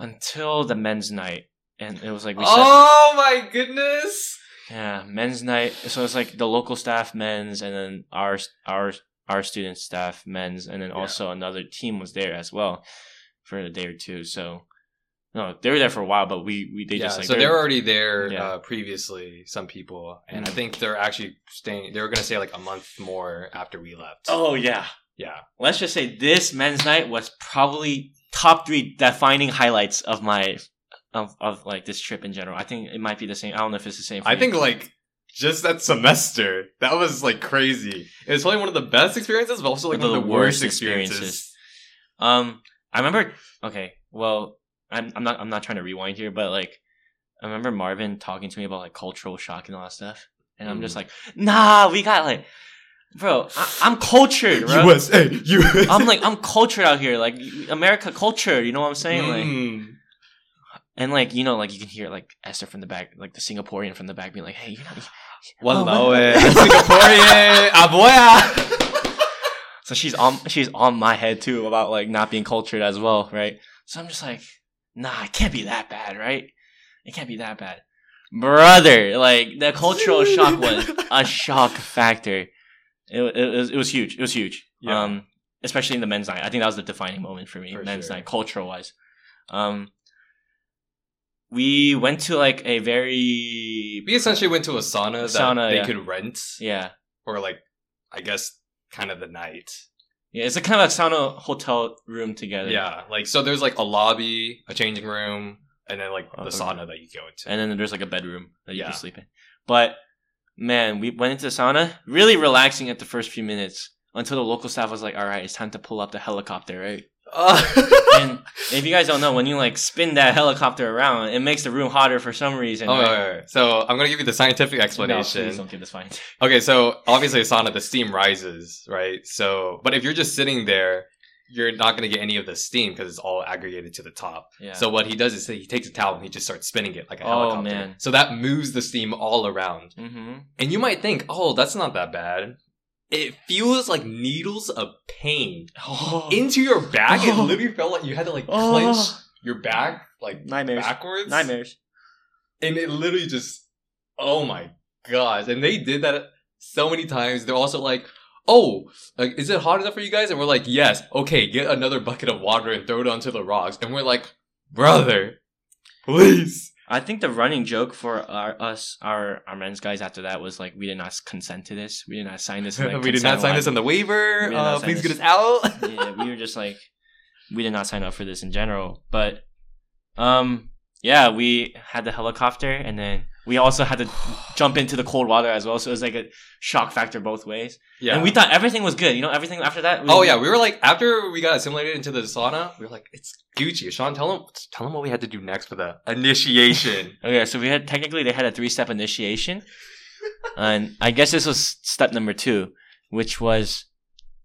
until the men's night. And it was like... we Oh my goodness! Yeah, men's night. So it's like the local staff, men's, and then our our our student staff, men's, and then also yeah. another team was there as well for a day or two. So, no, they were there for a while, but we, we they yeah, just like... so they were already there yeah. uh, previously, some people. And mm-hmm. I think they're actually staying... They were going to stay like a month more after we left. Oh, yeah. Yeah. Let's just say this men's night was probably top three defining highlights of my of of like this trip in general. I think it might be the same. I don't know if it's the same for I you. think like just that semester, that was like crazy. It was probably one of the best experiences, but also like one of the worst experiences. experiences. Um, I remember. Okay, well, I'm I'm not I'm not trying to rewind here, but like, I remember Marvin talking to me about like cultural shock and all that stuff, and mm. I'm just like, nah, we got like, bro, I, I'm cultured, bro. U S A, U S A. I'm like, I'm cultured out here, like America culture. You know what I'm saying, mm. like. And like, you know, like you can hear like Esther from the back, like the Singaporean from the back being like, hey, you know, walao eh, Singaporean, aboya. So she's on, she's on my head too about like not being cultured as well, right? So I'm just like, nah, it can't be that bad, right? It can't be that bad. Brother, like the cultural shock was a shock factor. It, it was, it was huge. It was huge. Yeah. Um, especially in the men's night. I think that was the defining moment for me, for men's sure. night, cultural wise. Um, We went to like a very... We essentially went to a sauna that sauna, they yeah. could rent. Yeah. Or like, I guess, kind of the night. Yeah, it's a kind of a sauna hotel room together. Yeah, like, so there's like a lobby, a changing room, and then like oh, the sauna room. that you go into. And then there's like a bedroom that you yeah. can sleep in. But man, we went into the sauna, really relaxing at the first few minutes until the local staff was like, all right, it's time to pull up the helicopter, right? And if you guys don't know, when you like spin that helicopter around, it makes the room hotter for some reason. Oh, right? Right, right. So I'm gonna give you the scientific explanation. No, please don't give the scientific. Okay, so obviously a sauna, the steam rises, right? So, but if you're just sitting there, you're not gonna get any of the steam because it's all aggregated to the top. Yeah. So what he does is he takes a towel and he just starts spinning it like a oh, helicopter. Man. So that moves the steam all around. Mm-hmm. And you might think, oh, that's not that bad. It feels like needles of pain oh. into your back. Oh. It literally felt like you had to like oh. clench your back like Nightmares. backwards. Nightmares. And it literally just, oh my gosh. And they did that so many times. They're also like, oh, like, is it hot enough for you guys? And we're like, yes. Okay, get another bucket of water and throw it onto the rocks. And we're like, brother, please. I think the running joke for our, us, our, our men's guys after that was like, we did not consent to this. We did not sign this. Like, we did not sign line. this on the waiver. Uh, please this. get us out. Yeah, we were just like, we did not sign up for this in general. But um, yeah, we had the helicopter and then we also had to jump into the cold water as well. So it was like a shock factor both ways. Yeah. And we thought everything was good. You know, everything after that. We, oh, yeah. We were like, after we got assimilated into the sauna, we were like, it's Gucci. Sean, tell them, tell them what we had to do next for the initiation. Okay. So we had, technically, they had a three-step initiation. And I guess this was step number two, which was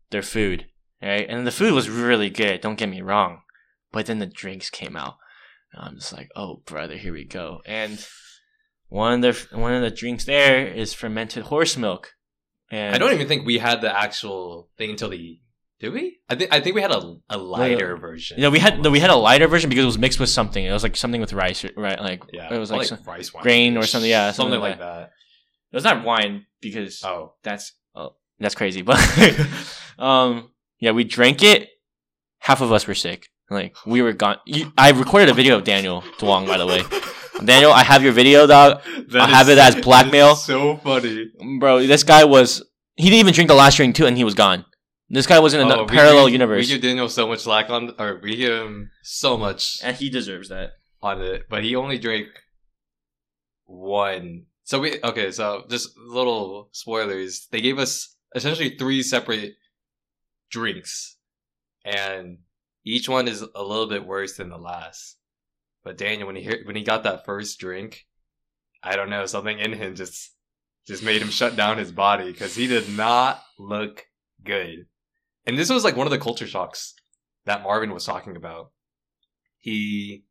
their food. Right. And the food was really good. Don't get me wrong. But then the drinks came out. And I'm just like, oh, brother, here we go. And... One of the one of the drinks there is fermented horse milk. And I don't even think we had the actual thing until the did we? I think I think we had a, a lighter like, version. Yeah, you know, we had no, we had a lighter version because it was mixed with something. It was like something with rice, right? Like yeah, it was like, like rice wine grain or something. Yeah, something, something like, like that. that. It was not wine because oh, that's oh, that's crazy. But um, yeah, we drank it. Half of us were sick. Like we were gone. You, I recorded a video of Daniel Duong, by the way. Daniel, I have your video, dog. I have it as blackmail. So funny, bro. This guy was—he didn't even drink the last drink too, and he was gone. This guy was in a oh, parallel we, universe. We give Daniel so much slack on, or we give him so much, and he deserves that on it. But he only drank one. So we okay. So just little spoilers. They gave us essentially three separate drinks, and each one is a little bit worse than the last. But Daniel, when he heard, when he got that first drink, I don't know, something in him just just made him shut down his body because he did not look good. And this was like one of the culture shocks that Marvin was talking about. He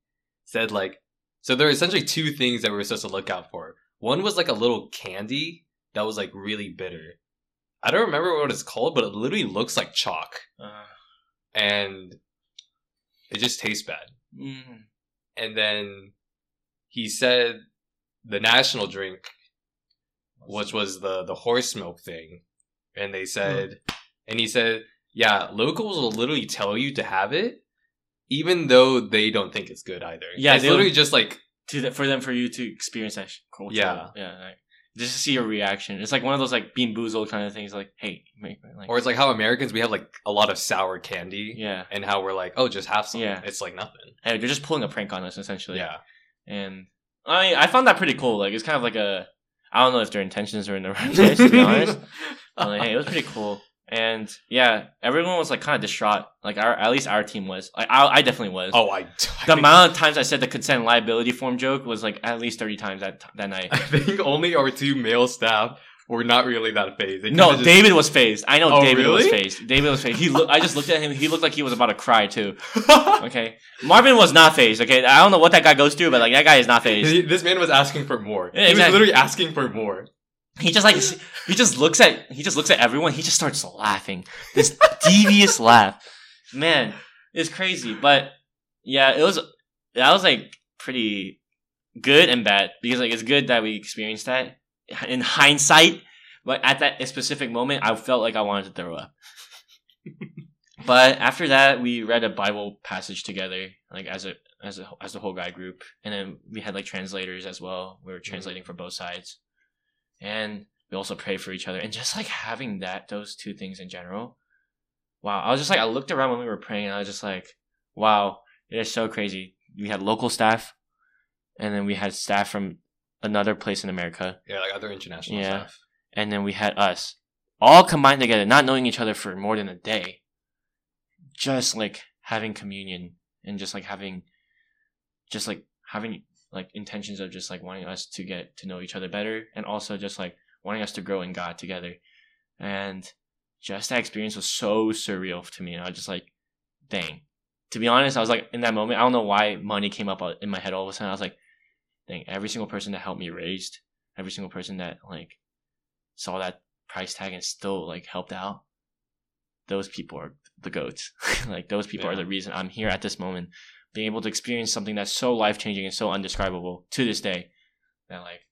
said like, so there are essentially two things that we were supposed to look out for. One was like a little candy that was like really bitter. I don't remember what it's called, but it literally looks like chalk. Uh, and it just tastes bad. Mm. And then he said the national drink, which was the, the horse milk thing. And they said, mm. and he said, yeah, locals will literally tell you to have it, even though they don't think it's good either. Yeah. It's literally just like... To the, for them, for you to experience that culture. Yeah. Yeah. Right. just to see your reaction. It's like one of those like Bean Boozled kind of things. Like, hey, make my like. Or it's like how Americans, we have like a lot of sour candy. Yeah. And how we're like, oh, just have some. Yeah. It's like nothing. Hey, they're just pulling a prank on us essentially. Yeah. And I I found that pretty cool. Like it's kind of like a, I don't know if their intentions are in the right place, to be honest. But like, hey, it was pretty cool. And yeah, everyone was like kind of distraught. Like our, at least our team was. Like I, I definitely was. Oh, I. I the amount of times I said the consent liability form joke was like at least thirty times that that night. I think only our two male staff were not really that phased. They no, just... David was phased. I know oh, David really? was phased. David was phased. He lo- I just looked at him. He looked like he was about to cry too. Okay, Marvin was not phased. Okay, I don't know what that guy goes through, but like that guy is not phased. This man was asking for more. Yeah, exactly. He was literally asking for more. He just like he just looks at he just looks at everyone. He just starts laughing, this devious laugh. Man, it's crazy. But yeah, it was that was like pretty good and bad because like it's good that we experienced that in hindsight. But at that specific moment, I felt like I wanted to throw up. But after that, we read a Bible passage together, like as a as a as the whole guy group, and then we had like translators as well. We were translating for both sides. And we also pray for each other. And just like having that, those two things in general. Wow. I was just like, I looked around when we were praying and I was just like, wow, it is so crazy. We had local staff and then we had staff from another place in America. Yeah, like other international yeah. staff. And then we had us all combined together, not knowing each other for more than a day. Just like having communion and just like having, just like having... like intentions of just like wanting us to get to know each other better and also just like wanting us to grow in God together. And just that experience was so surreal to me. And I was just like, dang, to be honest, I was like in that moment, I don't know why money came up in my head all of a sudden. I was like, dang, every single person that helped me raised, every single person that like saw that price tag and still like helped out. Those people are the goats. Like those people yeah. are the reason I'm here at this moment. Being able to experience something that's so life-changing and so undescribable to this day that like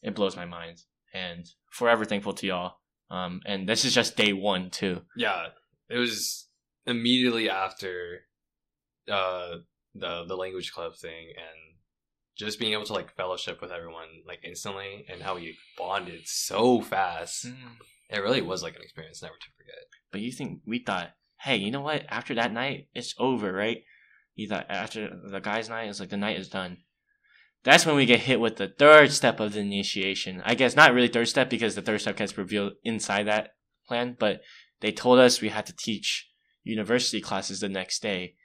it blows my mind, and forever thankful to y'all. Um, and this is just day one too. Yeah, it was immediately after uh, the the language club thing, and just being able to like fellowship with everyone like instantly, and how we bonded so fast. Mm. It really was like an experience never to forget. But you think we thought, hey, you know what? After that night, it's over, right? He thought after the guy's night, it's like the night is done. That's when we get hit with the third step of the initiation. I guess not really third step because the third step gets revealed inside that plan, but they told us we had to teach university classes the next day,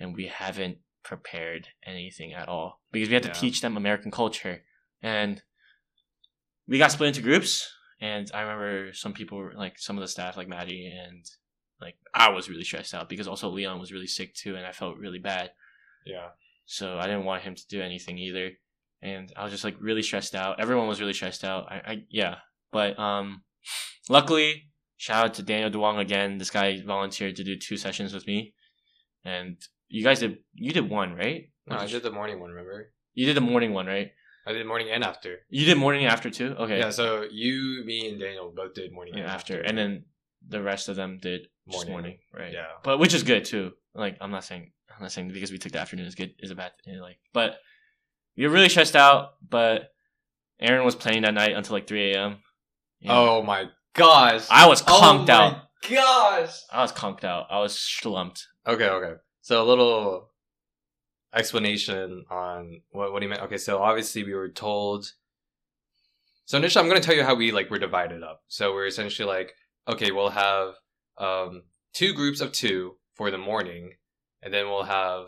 and we haven't prepared anything at all because we had yeah. to teach them American culture. And we got split into groups, and I remember some people, like some of the staff, like Maddie and... like, I was really stressed out because also Leon was really sick too, and I felt really bad. Yeah. So I didn't want him to do anything either. And I was just like really stressed out. Everyone was really stressed out. I, I yeah. But um, luckily, shout out to Daniel Duong again. This guy volunteered to do two sessions with me. And you guys did, you did one, right? No, did I did you... the morning one, remember? You did the morning one, right? I did morning and after. You did morning and after too? Okay. Yeah, so you, me, and Daniel both did morning and, and after. after. And then the rest of them did morning. Just morning, right? Yeah, but which is good too. Like I'm not saying I'm not saying because we took the afternoon is good is a bad thing. Like, but you're really stressed out. But Aaron was playing that night until like three a.m. Yeah. Oh my gosh! I was conked oh out. Gosh, I was conked out. I was slumped. Okay, okay. So a little explanation on what what do you mean? Okay, so obviously we were told. So initially, I'm going to tell you how we like were divided up. So we're essentially like, okay, we'll have um, two groups of two for the morning, and then we'll have,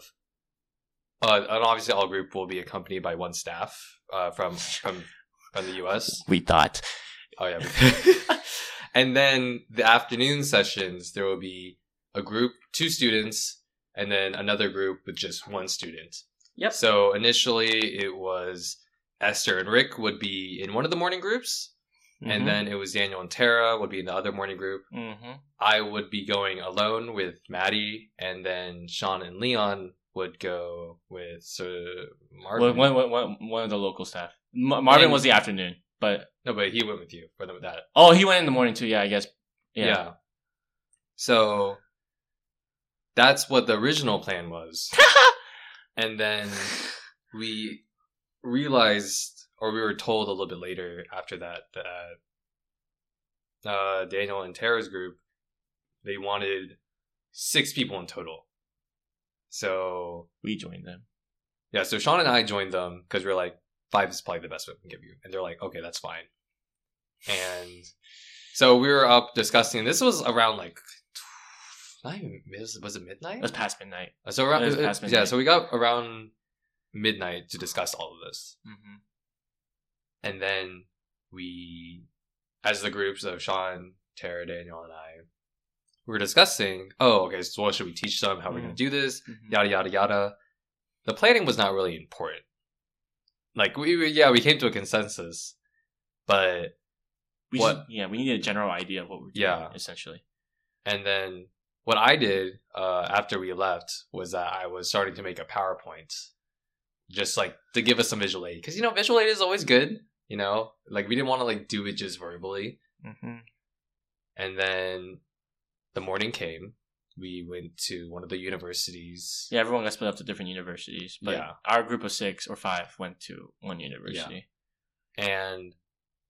uh, and obviously all group will be accompanied by one staff uh, from from from the U S. We thought. Oh, yeah. And then the afternoon sessions, there will be a group, two students, and then another group with just one student. Yep. So initially it was Esther and Rick would be in one of the morning groups. And mm-hmm. then it was Daniel and Tara would be in the other morning group. Mm-hmm. I would be going alone with Maddie, and then Sean and Leon would go with uh, Marvin. One, one, one, one of the local staff. M- Marvin and, was the afternoon, but no, but he went with you for that. Oh, he went in the morning too. Yeah, I guess. Yeah. yeah. So that's what the original plan was, and then we realized. or we were told a little bit later after that that uh, Daniel and Tara's group, they wanted six people in total. So we joined them. Yeah, so Sean and I joined them because we were like, five is probably the best we can give you. And they're like, okay, that's fine. And so we were up discussing. This was around like, not even, was it midnight? It was past midnight. So around, it was past midnight. Yeah, so we got around midnight to discuss all of this. Mm-hmm. And then we, as the group, so Sean, Tara, Daniel, and I, we were discussing, oh, okay, so what should we teach them? How are we mm. going to do this? Mm-hmm. Yada, yada, yada. The planning was not really important. Like, we, yeah, we came to a consensus, but we what, should, yeah, we needed a general idea of what we're doing, yeah. essentially. And then what I did uh, after we left was that I was starting to make a PowerPoint, just like to give us some visual aid, because you know visual aid is always good. You know, like we didn't want to like do it just verbally. Mm-hmm. And then the morning came. We went to one of the universities. Yeah, everyone got split up to different universities. But yeah. Our group of six or five went to one university. Yeah. And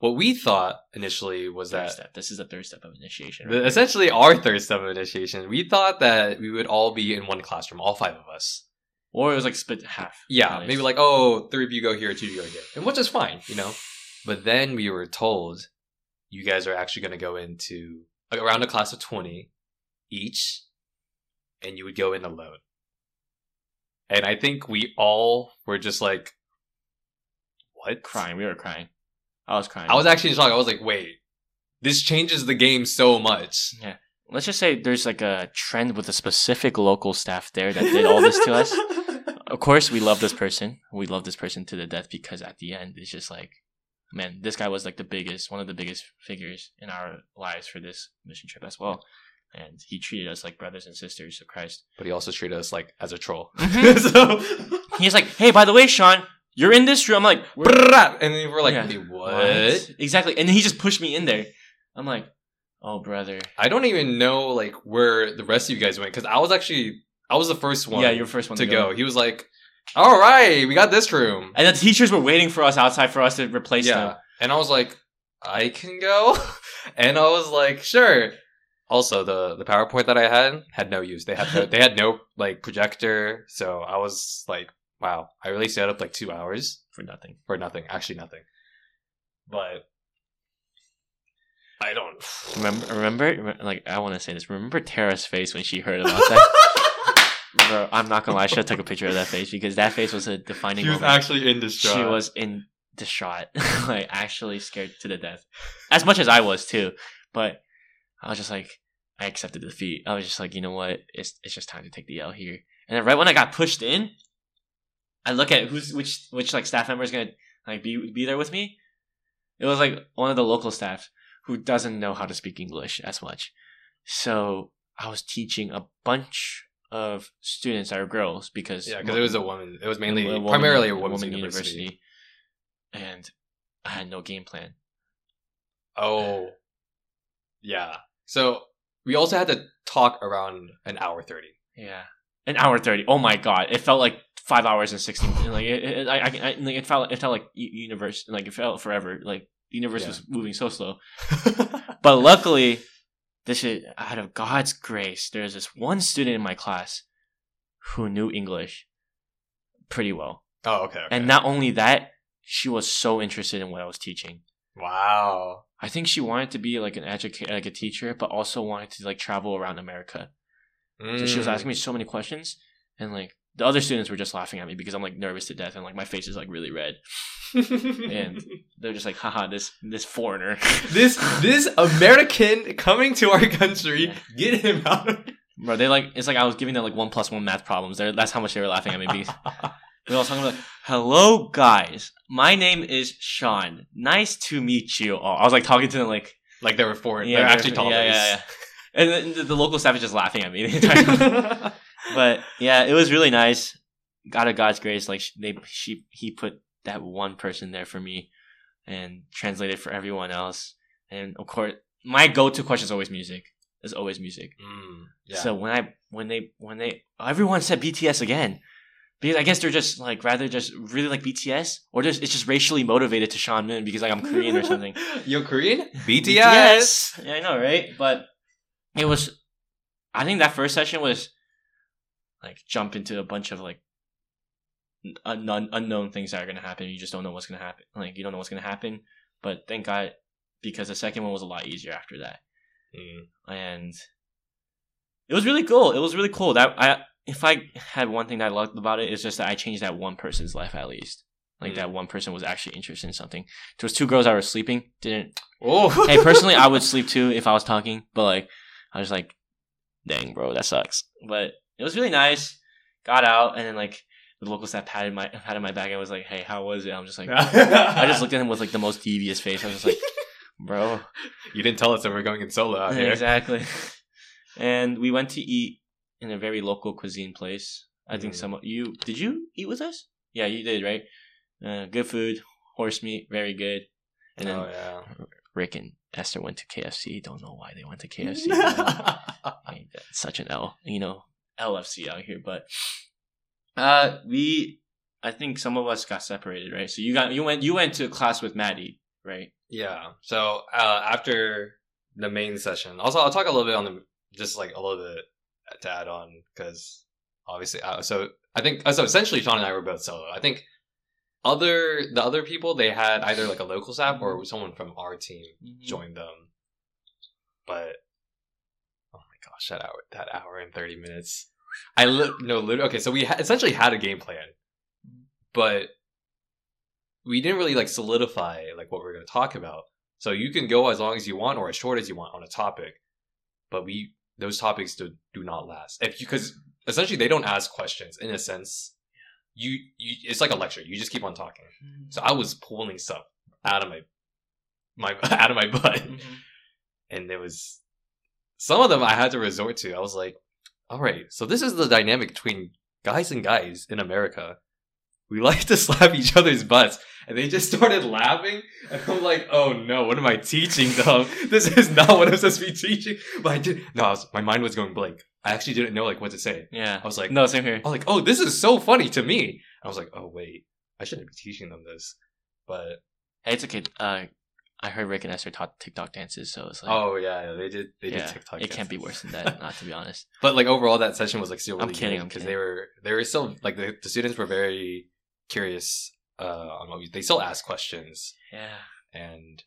what we thought initially was third that... Step. This is the third step of initiation. Right? Essentially our third step of initiation. We thought that we would all be in one classroom, all five of us. Or it was like split half. Yeah, maybe like, oh, three of you go here, two of you go here. And which is fine, you know. But then we were told, you guys are actually going to go into like, around a class of twenty each. And you would go in alone. And I think we all were just like, what? Crying. We were crying. I was crying. I was actually in shock. I was like, wait, this changes the game so much. Yeah. Let's just say there's like a trend with a specific local staff there that did all this to us. Of course, we love this person. We love this person to the death because at the end, it's just like, man, this guy was like the biggest, one of the biggest figures in our lives for this mission trip as well. And he treated us like brothers and sisters of Christ. But he also treated us like as a troll. Mm-hmm. So he's like, hey, by the way, Sean, you're in this room. I'm like, we're... and then we're like, yeah. hey, what? what? Exactly. And then he just pushed me in there. I'm like, oh, brother. I don't even know like where the rest of you guys went. Because I was actually, I was the first one. Yeah, you're the first one to, to go. go. He was like, all right, we got this room. And the teachers were waiting for us outside for us to replace yeah. them. And I was like, I can go? And I was like, sure. Also, the, the PowerPoint that I had had no use. They had no, they had no like projector, so I was like, "Wow, I really stayed up like two hours for nothing, for nothing, actually nothing." But I don't remember. Remember, like I want to say this. Remember Tara's face when she heard about that. Bro, I'm not gonna lie. I should have took a picture of that face because that face was a defining. She was moment. actually in distraught. She was in distraught, like actually scared to the death, as much as I was too. But I was just like. I accepted defeat. I was just like, you know what? It's it's just time to take the L here. And then right when I got pushed in, I look at who's which which like staff member is gonna like be be there with me. It was like one of the local staff who doesn't know how to speak English as much. So I was teaching a bunch of students that are girls because yeah, because it was a woman. It was mainly a woman, primarily a woman's woman university. university, and I had no game plan. Oh, yeah. So. We also had to talk around an hour thirty. Yeah, an hour thirty. Oh my god, it felt like five hours and sixteen. Like it, it, I, I, it felt, it felt like universe. Like it felt forever. Like the universe yeah. was moving so slow. But luckily, this is out of God's grace. There's this one student in my class who knew English pretty well. Oh, okay. okay. And not only that, she was so interested in what I was teaching. Wow. I think she wanted to be like an educator, like a teacher, but also wanted to like travel around America. Mm. So she was asking me so many questions, and like the other students were just laughing at me because I'm like nervous to death, and like my face is like really red, and they're just like, "Haha, this this foreigner, this this American coming to our country, yeah. get him out of here." Bro, they like it's like I was giving them like one plus one math problems. They're, that's how much they were laughing at me. Because we were all talking about, hello guys, my name is Sean. Nice to meet you all. I was like talking to them like... Like they were foreign. Yeah, they were actually yeah, talking. Yeah, yeah, yeah. And then the, the local staff is just laughing at me the entire time. But yeah, it was really nice. Out of God's grace, like they, she, he put that one person there for me and translated for everyone else. And of course, my go-to question is always music. It's always music. Mm, yeah. So when I, when they, when they, everyone said B T S again. Because I guess they're just like rather just really like B T S, or just it's just racially motivated to Sean Moon because like I'm Korean or something. You're Korean? B T S. Yeah, I know, right? But it was, I think that first session was like jump into a bunch of like un- unknown things that are gonna happen. You just don't know what's gonna happen. Like you don't know what's gonna happen. But thank God, because the second one was a lot easier after that, mm. and it was really cool. It was really cool that I. If I had one thing that I loved about it, it's just that I changed that one person's life at least. Like mm. that one person was actually interested in something. There was two girls that were sleeping. Didn't. Oh. Hey, personally, I would sleep too if I was talking. But like, I was like, dang, bro, that sucks. But it was really nice. Got out, and then like the local staff patted my patted my back. I was like, hey, how was it? I'm just like, I just looked at him with like the most devious face. I was just like, bro, you didn't tell us that we're going in solo out here. Exactly. And we went to eat. In a very local cuisine place. I think mm. some of you... Did you eat with us? Yeah, you did, right? Uh, good food. Horse meat. Very good. And oh, then yeah. Rick and Esther went to K F C. Don't know why they went to K F C. I mean, that's such an L. You know, L F C out here. But uh, we... I think some of us got separated, right? So you got you went you went to class with Maddie, right? Yeah. So uh, after the main session... Also, I'll talk a little bit on the... Just like a little bit... to add on, because obviously uh, so I think uh, so essentially Sean and I were both solo. I think other the other people, they had either like a local staff or someone from our team mm-hmm. joined them, but oh my gosh, that hour that hour and thirty minutes I li- no literally okay so we ha- essentially had a game plan, but we didn't really like solidify like what we we're going to talk about. So you can go as long as you want or as short as you want on a topic, but we those topics do, do not last. If you, because essentially they don't ask questions in a sense. Yeah. You, you, it's like a lecture. You just keep on talking. Mm-hmm. So I was pulling stuff out of my, my out of my butt, mm-hmm. and there was some of them I had to resort to. I was like, "All right, so this is the dynamic between guys and guys in America. We like to slap each other's butts," and they just started laughing. And I'm like, "Oh no, what am I teaching them? This is not what I'm supposed to be teaching." But I did. No, I was, my mind was going blank. I actually didn't know like what to say. Yeah, I was like, "No, same here." I was like, "Oh, this is so funny to me." I was like, "Oh wait, I shouldn't be teaching them this." But hey, it's okay. Uh, I heard Rick and Esther taught TikTok dances, so it's like, oh yeah, they did. They yeah, did TikTok. It dances. Can't be worse than that, not to be honest. But like overall, that session was like still really good because they were they were still like the, the students were very. Curious uh on what we, they still ask questions, yeah, and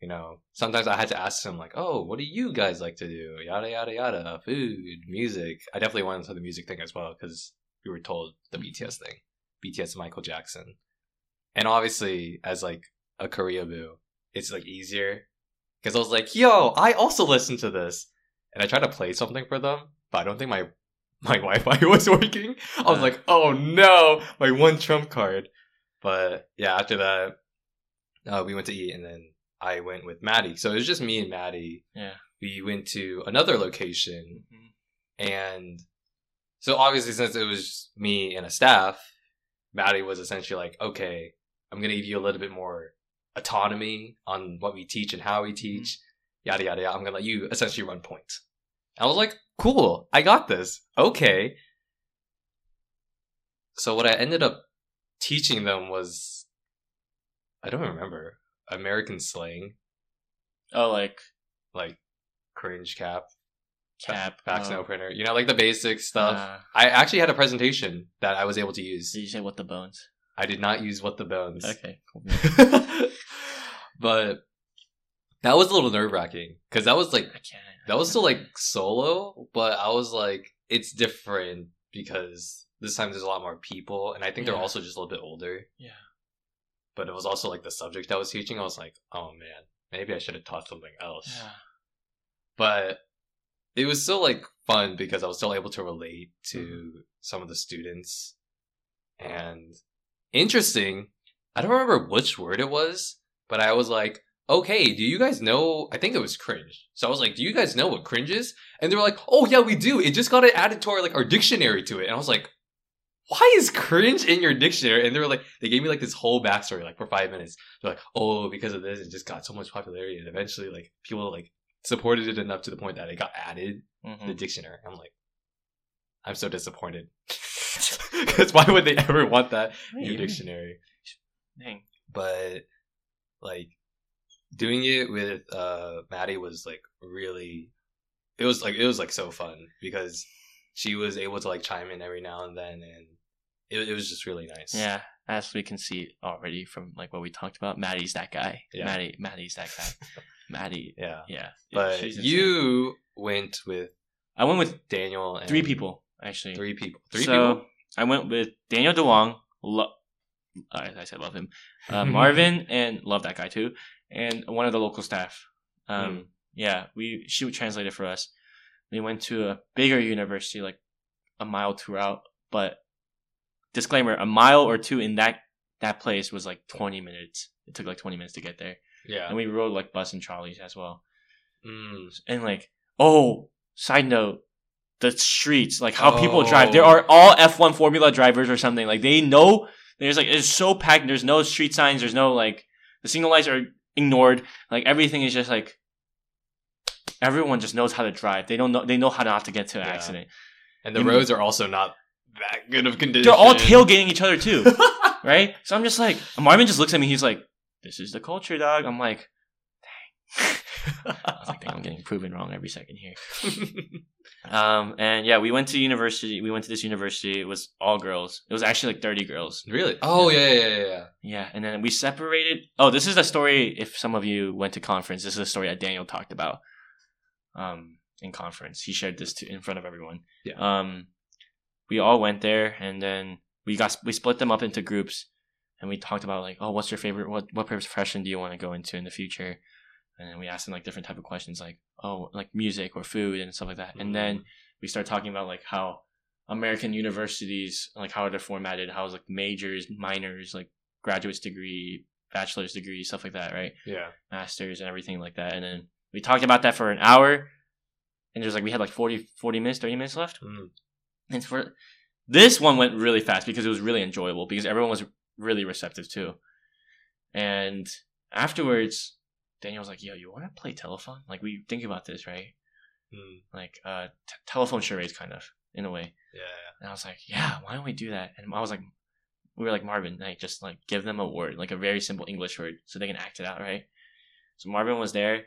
you know sometimes I had to ask them like, oh, what do you guys like to do, yada yada yada, food, music. I definitely went into the music thing as well because we were told the B T S thing, B T S Michael Jackson, and obviously as like a Korea boo it's like easier because I was like, yo, I also listen to this, and I tried to play something for them, but I don't think my My Wi-Fi was working. I was uh, like, oh no, my one trump card. But yeah, after that, uh, we went to eat, and then I went with Maddie. So it was just me and Maddie. Yeah. We went to another location, mm-hmm. and so obviously since it was me and a staff, Maddie was essentially like, okay, I'm going to give you a little bit more autonomy on what we teach and how we teach, mm-hmm. yada, yada, yada. I'm going to let you essentially run point. I was like, cool, I got this. Okay. So what I ended up teaching them was, I don't remember, American slang. Oh, like? Like cringe cap. Cap. Back oh. snow printer. You know, like the basic stuff. Uh, I actually had a presentation that I was able to use. Did you say what the bones? I did not use what the bones. Okay. Cool. But... that was a little nerve-wracking because that was like that was still like solo, but I was like, it's different because this time there's a lot more people, and I think yeah. they're also just a little bit older. Yeah. But it was also like the subject I was teaching. I was like, oh man, maybe I should have taught something else. Yeah. But it was still like fun because I was still able to relate to mm-hmm. some of the students, and interesting. I don't remember which word it was, but I was like, okay, do you guys know, I think it was cringe. So I was like, do you guys know what cringe is? And they were like, oh yeah, we do. It just got it added to our, like, our dictionary to it. And I was like, why is cringe in your dictionary? And they were like, they gave me like this whole backstory, like for five minutes. They're like, oh, because of this, it just got so much popularity. And eventually like people like supported it enough to the point that it got added mm-hmm. to the dictionary. I'm like, I'm so disappointed. Because why would they ever want that in your dictionary? Dang. But like doing it with uh, Maddie was like really. It was like it was like so fun because she was able to like chime in every now and then, and it it was just really nice. Yeah, as we can see already from like what we talked about, Maddie's that guy. Yeah. Maddie, Maddie's that guy. Maddie. Yeah, yeah. But you went with. I went with Daniel. And three people actually. Three people. Three so people? I went with Daniel Duong. Lo- uh, I said love him. Uh, Marvin and love that guy too, and one of the local staff. Um. Mm. Yeah, we she would translate it for us. We went to a bigger university, like a mile two out. But disclaimer: a mile or two in that that place was like twenty minutes. It took like twenty minutes to get there. Yeah, and we rode like bus and trolleys as well. Mm. And like, oh, side note: the streets, like how oh. people drive. There are all F one Formula drivers or something. Like they know there's like it's so packed. There's no street signs. There's no like the signal lights are ignored. Like everything is just like. Everyone just knows how to drive. They don't know. They know how not to get to an yeah. accident. And the you roads mean, are also not that good of condition. They're all tailgating each other too, right? So I'm just like, Marvin just looks at me. He's like, "This is the culture, dog." I'm like, "Dang." I was like, "Dang, I'm getting proven wrong every second here." um, and yeah, we went to university. We went to this university. It was all girls. It was actually like thirty girls. Really? Oh yeah, yeah, yeah, yeah. Yeah, and then we separated. Oh, this is a story. If some of you went to conference, this is a story that Daniel talked about. Um, in conference, he shared this to, in front of everyone. Yeah. Um, we all went there, and then we got we split them up into groups, and we talked about like, oh, what's your favorite? What what profession do you want to go into in the future? And then we asked them like different type of questions, like oh, like music or food and stuff like that. Mm-hmm. And then we started talking about like how American universities, like how they're formatted, how it's like majors, minors, like graduate's degree, bachelor's degree, stuff like that, right? Yeah. Masters and everything like that, and then. We talked about that for an hour, and there's like we had like forty, forty minutes, thirty minutes left. Mm. And for this one went really fast because it was really enjoyable because everyone was really receptive too. And afterwards, Daniel was like, "Yo, you want to play telephone? Like we think about this, right? Mm. Like uh, t- telephone charades, kind of in a way." Yeah. And I was like, "Yeah, why don't we do that?" And I was like, "We were like Marvin, like just like give them a word, like a very simple English word, so they can act it out, right?" So Marvin was there.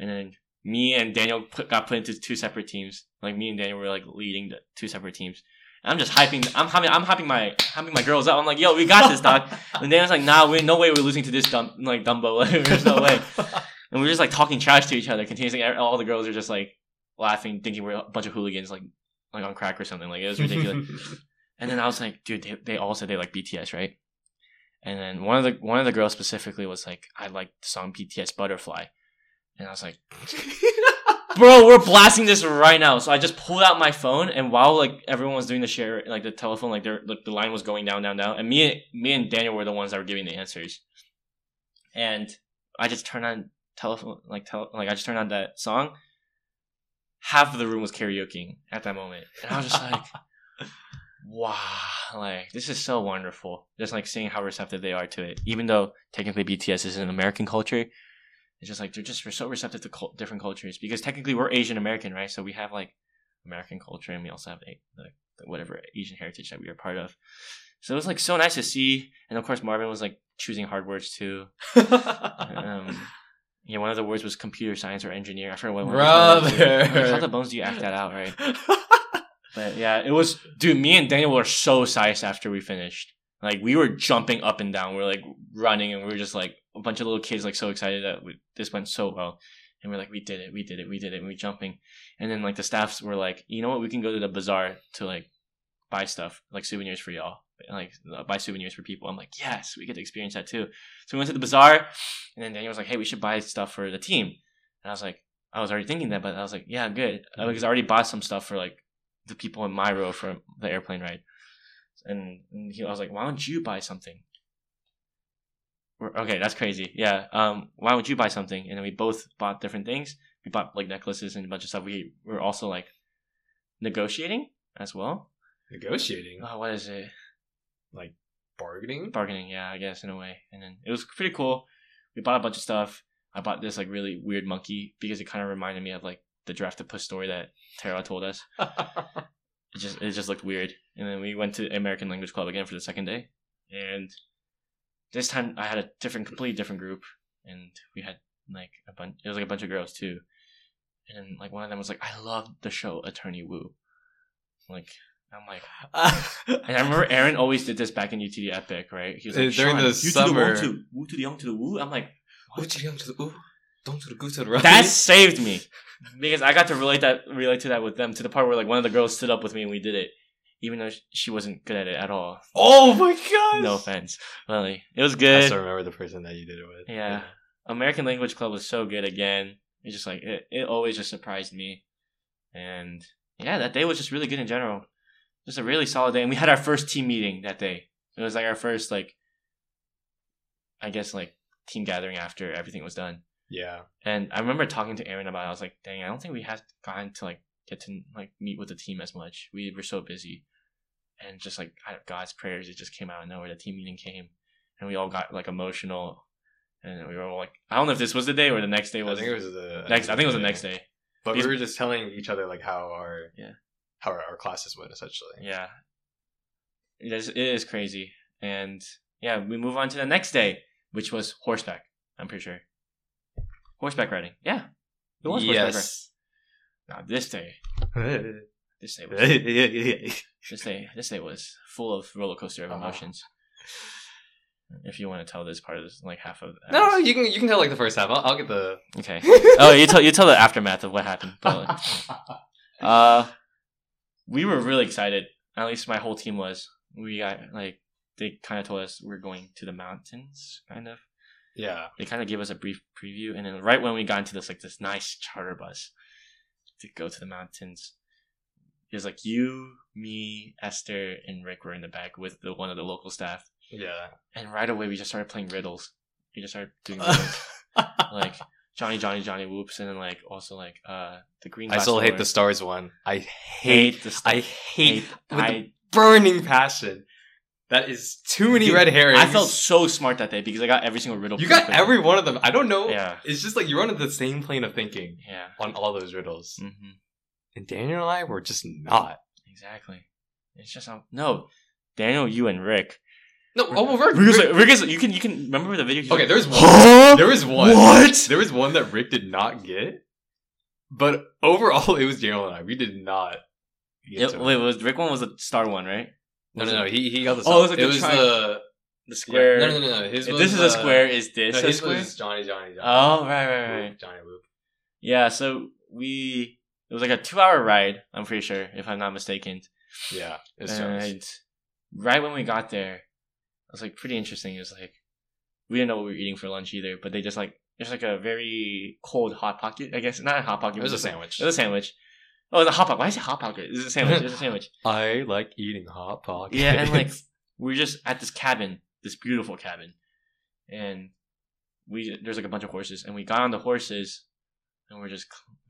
And then me and Daniel put, got put into two separate teams. Like me and Daniel were like leading the two separate teams. And I'm just hyping. I'm hyping. I'm hyping my hyping my girls up. I'm like, yo, we got this, dog. And Daniel's like, nah, we no way we're losing to this dumb like Dumbo. There's no way. And we're just like talking trash to each other continuously. All the girls are just like laughing, thinking we're a bunch of hooligans, like like on crack or something. Like it was ridiculous. And then I was like, dude, they, they all said they like B T S, right? And then one of the one of the girls specifically was like, I like the song B T S Butterfly. And I was like, bro, we're blasting this right now. So I just pulled out my phone, and while like everyone was doing the share, like the telephone, like, like the line was going down, down, down. And me, me and Daniel were the ones that were giving the answers. And I just turned on telephone, like, tele, like I just turned on that song. Half of the room was karaoke at that moment. And I was just like, wow, like this is so wonderful. Just like seeing how receptive they are to it. Even though technically B T S is an American culture. It's just like they're just so receptive to cult- different cultures because technically we're Asian American, right? So we have like American culture, and we also have a, like whatever Asian heritage that we are part of. So it was like so nice to see, and of course Marvin was like choosing hard words too. um, yeah, one of the words was computer science or engineer. I forgot what one. Brother, like, how the bones do you act that out, right? But yeah, it was dude. Me and Daniel were so psyched after we finished. Like we were jumping up and down. We were like running, and we were just like. A bunch of little kids like so excited that we, this went so well, and we're like we did it we did it we did it and we jumping, and then like the staffs were like, you know what, we can go to the bazaar to like buy stuff, like souvenirs for y'all, like buy souvenirs for people. I'm like, yes, we get to experience that too. So we went to the bazaar, and then Daniel was like, hey, we should buy stuff for the team. And I was like, I was already thinking that, but I was like, yeah, good, because I already bought some stuff for like the people in my row from the airplane ride. And he I was like, why don't you buy something? Okay, that's crazy. Yeah. Um. Why would you buy something? And then we both bought different things. We bought like necklaces and a bunch of stuff. We were also like negotiating as well. Negotiating. Oh, what is it? Like bargaining. Bargaining. Yeah, I guess in a way. And then it was pretty cool. We bought a bunch of stuff. I bought this like really weird monkey because it kind of reminded me of like the Giraffe to Puss story that Tara told us. it just it just looked weird. And then we went to American Language Club again for the second day. And this time I had a different, completely different group. And we had like a bunch, it was like a bunch of girls too. And like one of them was like, I love the show Attorney Woo. Like, I'm like, and I remember Aaron always did this back in U T D Epic, right? He was like, during the summer, to the woo, to, woo to the young to the woo. I'm like, woo to the young to the woo, don't to the goo to the right. That saved me because I got to relate that, relate to that with them to the part where like one of the girls stood up with me and we did it, even though she wasn't good at it at all. Oh my god! No offense, really, it was good. I still remember the person that you did it with. Yeah, yeah. American Language Club was so good again. It's just like it, it always just surprised me, and yeah, that day was just really good in general. It was a really solid day, and we had our first team meeting that day. It was like our first, like, I guess, like team gathering after everything was done. Yeah. And I remember talking to Aaron about it. I was like, "Dang, I don't think we had gotten to like get to like meet with the team as much. We were so busy." And just like God's prayers, it just came out of nowhere. The team meeting came, and we all got like emotional, and we were all like, "I don't know if this was the day or the next day was." I think it was the next. I think it was the next day. But we were just telling each other like how our yeah. how our classes went, essentially. Yeah. It is, it is crazy. And yeah, we move on to the next day, which was horseback, I'm pretty sure. Horseback riding. Yeah. It was horseback riding. Now, this day. This day was this day this day was full of roller coaster of emotions. Uh-huh. If you want to tell this part of this, like half of that. No, no, you can you can tell like the first half. I'll, I'll get the Okay. Oh, you tell you tell the aftermath of what happened. But, like, uh we were really excited. At least my whole team was. We got like they kind of told us we're going to the mountains, kind of. Yeah. They kind of gave us a brief preview, and then right when we got into this like this nice charter bus to go to the mountains, it was like you, me, Esther, and Rick were in the back with the one of the local staff. Yeah. And right away we just started playing riddles. We just started doing riddles. like. Johnny, Johnny, Johnny, whoops, and then like also like uh the green. I still hate the stars one. I hate, hate the stars. I hate, hate with I, a burning passion. That is too many dude, red herrings. I felt so smart that day because I got every single riddle. You got quickly. Every one of them. I don't know. Yeah. It's just like you're on the same plane of thinking. Yeah. On all those riddles. Mm-hmm. And Daniel and I were just not. Exactly. It's just not, no. Daniel, you and Rick. No, oh, well, Rick, Rick, Rick, Rick is, you can you can remember the video. Okay, like, there's one. Huh? There was one. What? There was one that Rick did not get, but overall it was Daniel and I. We did not. Get it, to wait, it. was Rick one was the star one, right? No, was no, it? no. He he got the. Star. Oh, it was, like it the, was the the square. Yeah. No, no, no, no. His if was, this is a square. Is this no, a his square? Was Johnny, Johnny, Johnny. Oh, right, right, right. Whoop, Johnny, whoop. Yeah. So we it was like a two-hour ride. I'm pretty sure, if I'm not mistaken. Yeah. It and right when we got there. It was like pretty interesting. It was like we didn't know what we were eating for lunch either, but they just like it's like a very cold hot pocket, I guess. Not a hot pocket. It was, it was a sandwich. It was a sandwich. Oh, it's a hot pocket. Why is it hot pocket? It's a sandwich. It's a sandwich. I like eating hot pockets. Yeah, and like we're just at this cabin, this beautiful cabin, and we there's like a bunch of horses, and we got on the horses, and we're just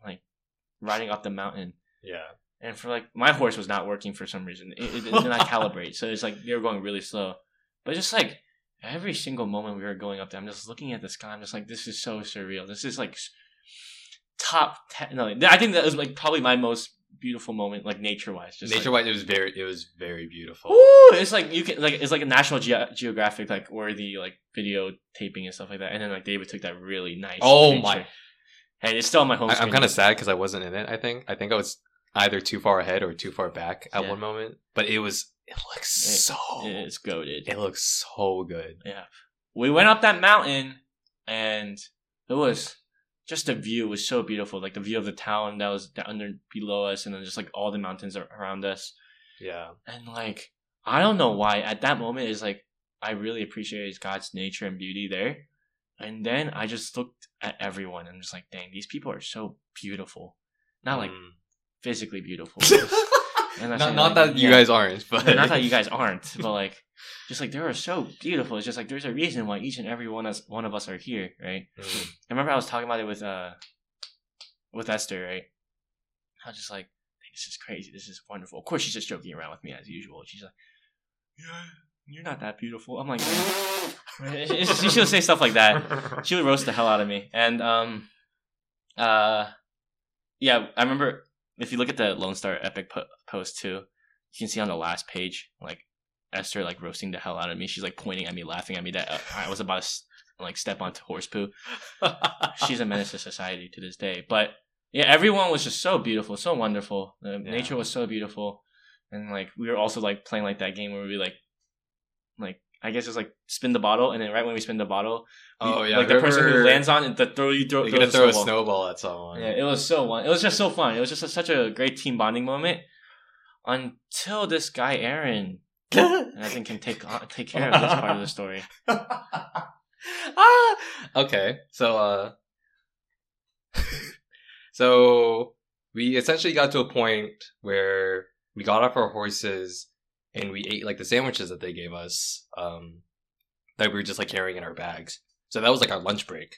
like riding up the mountain. Yeah. And for like my horse was not working for some reason. It, it, it did not calibrate, so it's like they were going really slow. But just like every single moment we were going up there, I'm just looking at the sky. I'm just like, this is so surreal. This is like top ten. No, I think that was like probably my most beautiful moment, like nature wise. Nature wise, like, it was very, it was very beautiful. Ooh, it's like you can like it's like a National Ge- Geographic like worthy like video taping and stuff like that. And then like David took that really nice. Oh picture. my! And it's still on my home. I, screen I'm kind of sad because I wasn't in it. I think I think I was either too far ahead or too far back at yeah. one moment. But it was. It looks so... It's goated. It looks so good. Yeah. We went up that mountain, and it was... Just the view was so beautiful. Like, the view of the town that was under below us, and then just, like, all the mountains around us. Yeah. And, like, I don't know why. At that moment, it's like, I really appreciated God's nature and beauty there. And then I just looked at everyone, and I'm just like, dang, these people are so beautiful. Not, like, mm. physically beautiful. And not saying, not like, that you yeah, guys aren't, but not that you guys aren't, but like, just like they were so beautiful. It's just like there's a reason why each and every one of us, one of us are here, right? Mm. I remember I was talking about it with uh, with Esther, right? I was just like, this is crazy. This is wonderful. Of course, she's just joking around with me as usual. She's like, yeah, you're not that beautiful. I'm like, she, she would say stuff like that. She would roast the hell out of me, and um, uh, yeah, I remember. If you look at the Lone Star Epic po- post too, you can see on the last page, like, Esther, like, roasting the hell out of me. She's, like, pointing at me, laughing at me that uh, I was about to, like, step onto horse poo. She's a menace to society to this day. But, yeah, everyone was just so beautiful, so wonderful. The yeah. nature was so beautiful. And, like, we were also, like, playing, like, that game where we, like, like, I guess it's like spin the bottle, and then right when we spin the bottle, we, oh yeah, like the person who lands on it, the throw you throw, throw, a, throw snowball. a snowball at someone. Yeah, it was so fun. It was just so fun. It was just a, such a great team bonding moment. Until this guy Aaron, I think, can take uh, take care of this part of the story. ah, okay, so uh, so we essentially got to a point where we got off our horses. And we ate, like, the sandwiches that they gave us um, that we were just, like, carrying in our bags. So that was, like, our lunch break.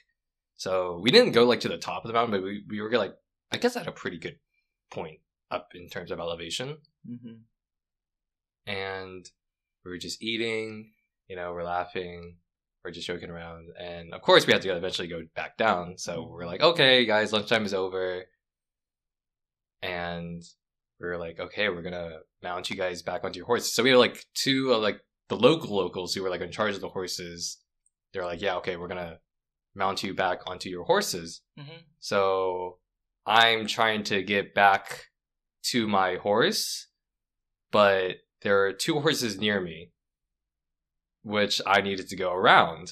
So we didn't go, like, to the top of the mountain, but we, we were, like, I guess at a pretty good point up in terms of elevation. Mm-hmm. And we were just eating, you know, we're laughing, we're just joking around. And, of course, we had to eventually go back down. So we're like, okay, guys, lunchtime is over. And we were like, okay, we're going to mount you guys back onto your horses. So we had like two, uh, like the local locals who were like in charge of the horses. They're like, yeah, okay, we're going to mount you back onto your horses. Mm-hmm. So I'm trying to get back to my horse, but there are two horses near me, which I needed to go around.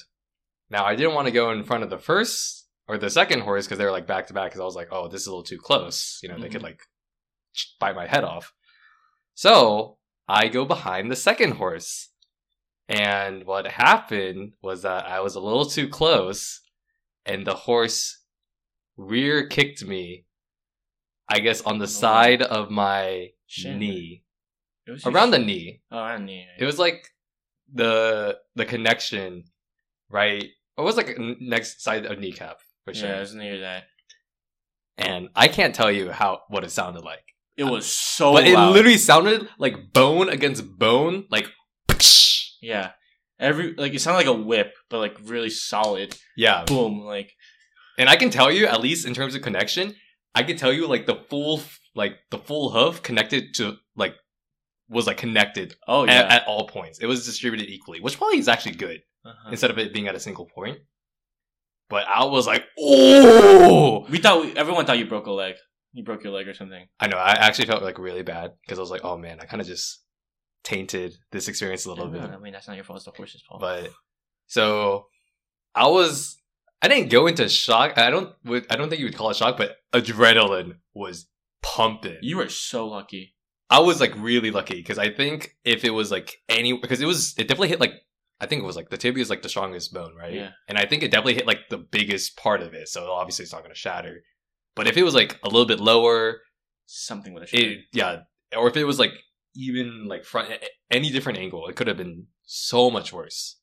Now, I didn't want to go in front of the first or the second horse because they were like back to back because I was like, oh, this is a little too close. You know, mm-hmm. they could like bite my head off. So I go behind the second horse, and what happened was that I was a little too close, and the horse rear kicked me, I guess, on the side of my Shit. knee, it was around your... the knee. Oh, around the knee. It was like the the connection, right? It was like next side of kneecap for sure. Yeah, it was near that. And I can't tell you how what it sounded like. It was so But loud. It literally sounded like bone against bone, like yeah. Every like it sounded like a whip, but like really solid. Yeah. Boom, like and I can tell you, at least in terms of connection, I can tell you like the full like the full hoof connected to like was like connected oh, yeah. at, at all points. It was distributed equally, which probably is actually good uh-huh. instead of it being at a single point. But I was like, oh! We thought we, everyone thought you broke a leg. You broke your leg or something. I know. I actually felt like really bad because I was like, oh man, I kind of just tainted this experience a little yeah, bit. I mean, that's not your fault. It's the horse's fault. But so I was, I didn't go into shock. I don't, I don't think you would call it shock, but adrenaline was pumping. You were so lucky. I was like really lucky because I think if it was like any, because it was, it definitely hit like, I think it was like the tibia is like the strongest bone, right? Yeah. And I think it definitely hit like the biggest part of it. So obviously it's not going to shatter. But if it was like a little bit lower, something would have shared. Yeah. Or if it was like even like front, any different angle, it could have been so much worse.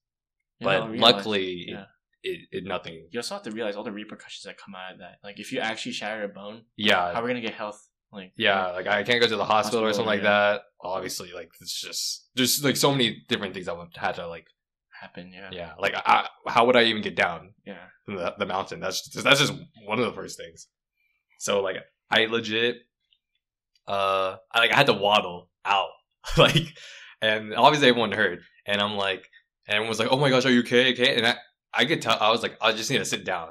You but know, luckily, yeah. it, it, it nothing. You also have to realize all the repercussions that come out of that. Like if you actually shatter a bone, yeah, how are we going to get health? Like yeah, like I can't go to the hospital, hospital or something yeah. like that. Obviously, like it's just, there's like so many different things that would have had to like happen. Yeah. Yeah. Like I, how would I even get down yeah. from the, the mountain? That's just, that's just one of the first things. So like I legit, uh, I like I had to waddle out, like, and obviously everyone heard, and I'm like, and everyone was like, oh my gosh, are you okay? Okay, and I, I could tell, I was like, I just need to sit down,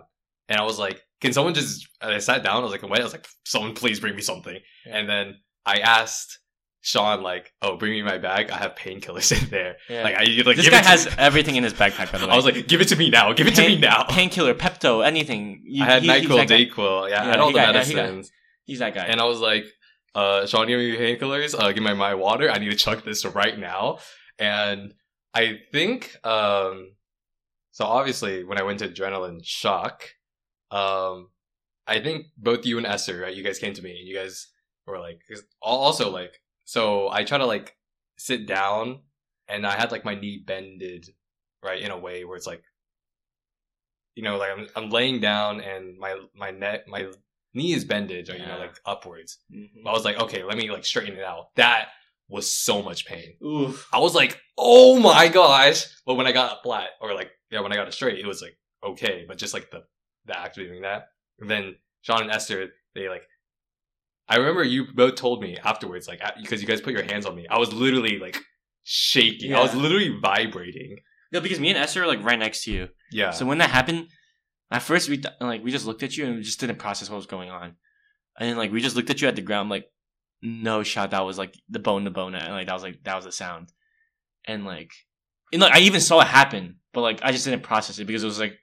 and I was like, can someone just? And I sat down, I was like, wait, I was like, someone please bring me something, yeah. and then I asked Sean like, oh, bring me my bag, I have painkillers in there, yeah. like I like this guy has me. everything in his backpack. By the way, I was like, give it to me now, give it Pain, to me now, painkiller, Pepto, anything. You, I had he, NyQuil, Dayquil. Yeah, yeah, I had all the got, medicines. Yeah, he got, he's that guy. And I was like, uh, Sean, give me your painkillers. Uh, give me my water. I need to chug this right now. And I think, um, so obviously when I went to adrenaline shock, um, I think both you and Esther, right, you guys came to me and you guys were like, also like, so I try to like sit down and I had like my knee bended, right, in a way where it's like, you know, like I'm I'm laying down and my my neck my knee is bended, or, you know, like upwards. Mm-hmm. I was like, okay, let me like straighten it out. That was so much pain. Oof. I was like, oh my gosh. But when I got flat, or like yeah, when I got it straight, it was like okay. But just like the the act of doing that. And then Sean and Esther, they like I remember you both told me afterwards, like, because you guys put your hands on me. I was literally, like, shaking. Yeah. I was literally vibrating. No, because me and Esther are, like, right next to you. Yeah. So when that happened, at first, we, like, we just looked at you and we just didn't process what was going on. And then, like, we just looked at you at the ground, like, no shot. That was, like, the bone to bone. And, like, that was, like, that was the sound. And, like, and, like, I even saw it happen. But, like, I just didn't process it because it was, like,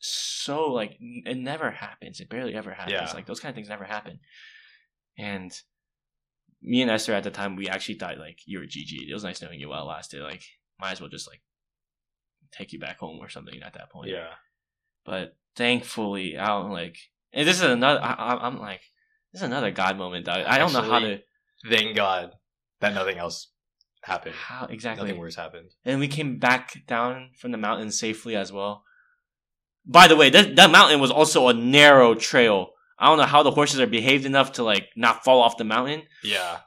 so, like, it never happens. It barely ever happens. Yeah. Like, those kind of things never happen. And me and Esther at the time, we actually thought, like, you were G G. It was nice knowing you while it lasted. Like, might as well just, like, take you back home or something at that point. Yeah. But thankfully, I don't, like, and this is another, I, I'm like, this is another God moment. That I don't Actually, know how to. Thank God that nothing else happened. How exactly? Nothing worse happened. And we came back down from the mountain safely as well. By the way, that, that mountain was also a narrow trail. I don't know how the horses are behaved enough to, like, not fall off the mountain. Yeah.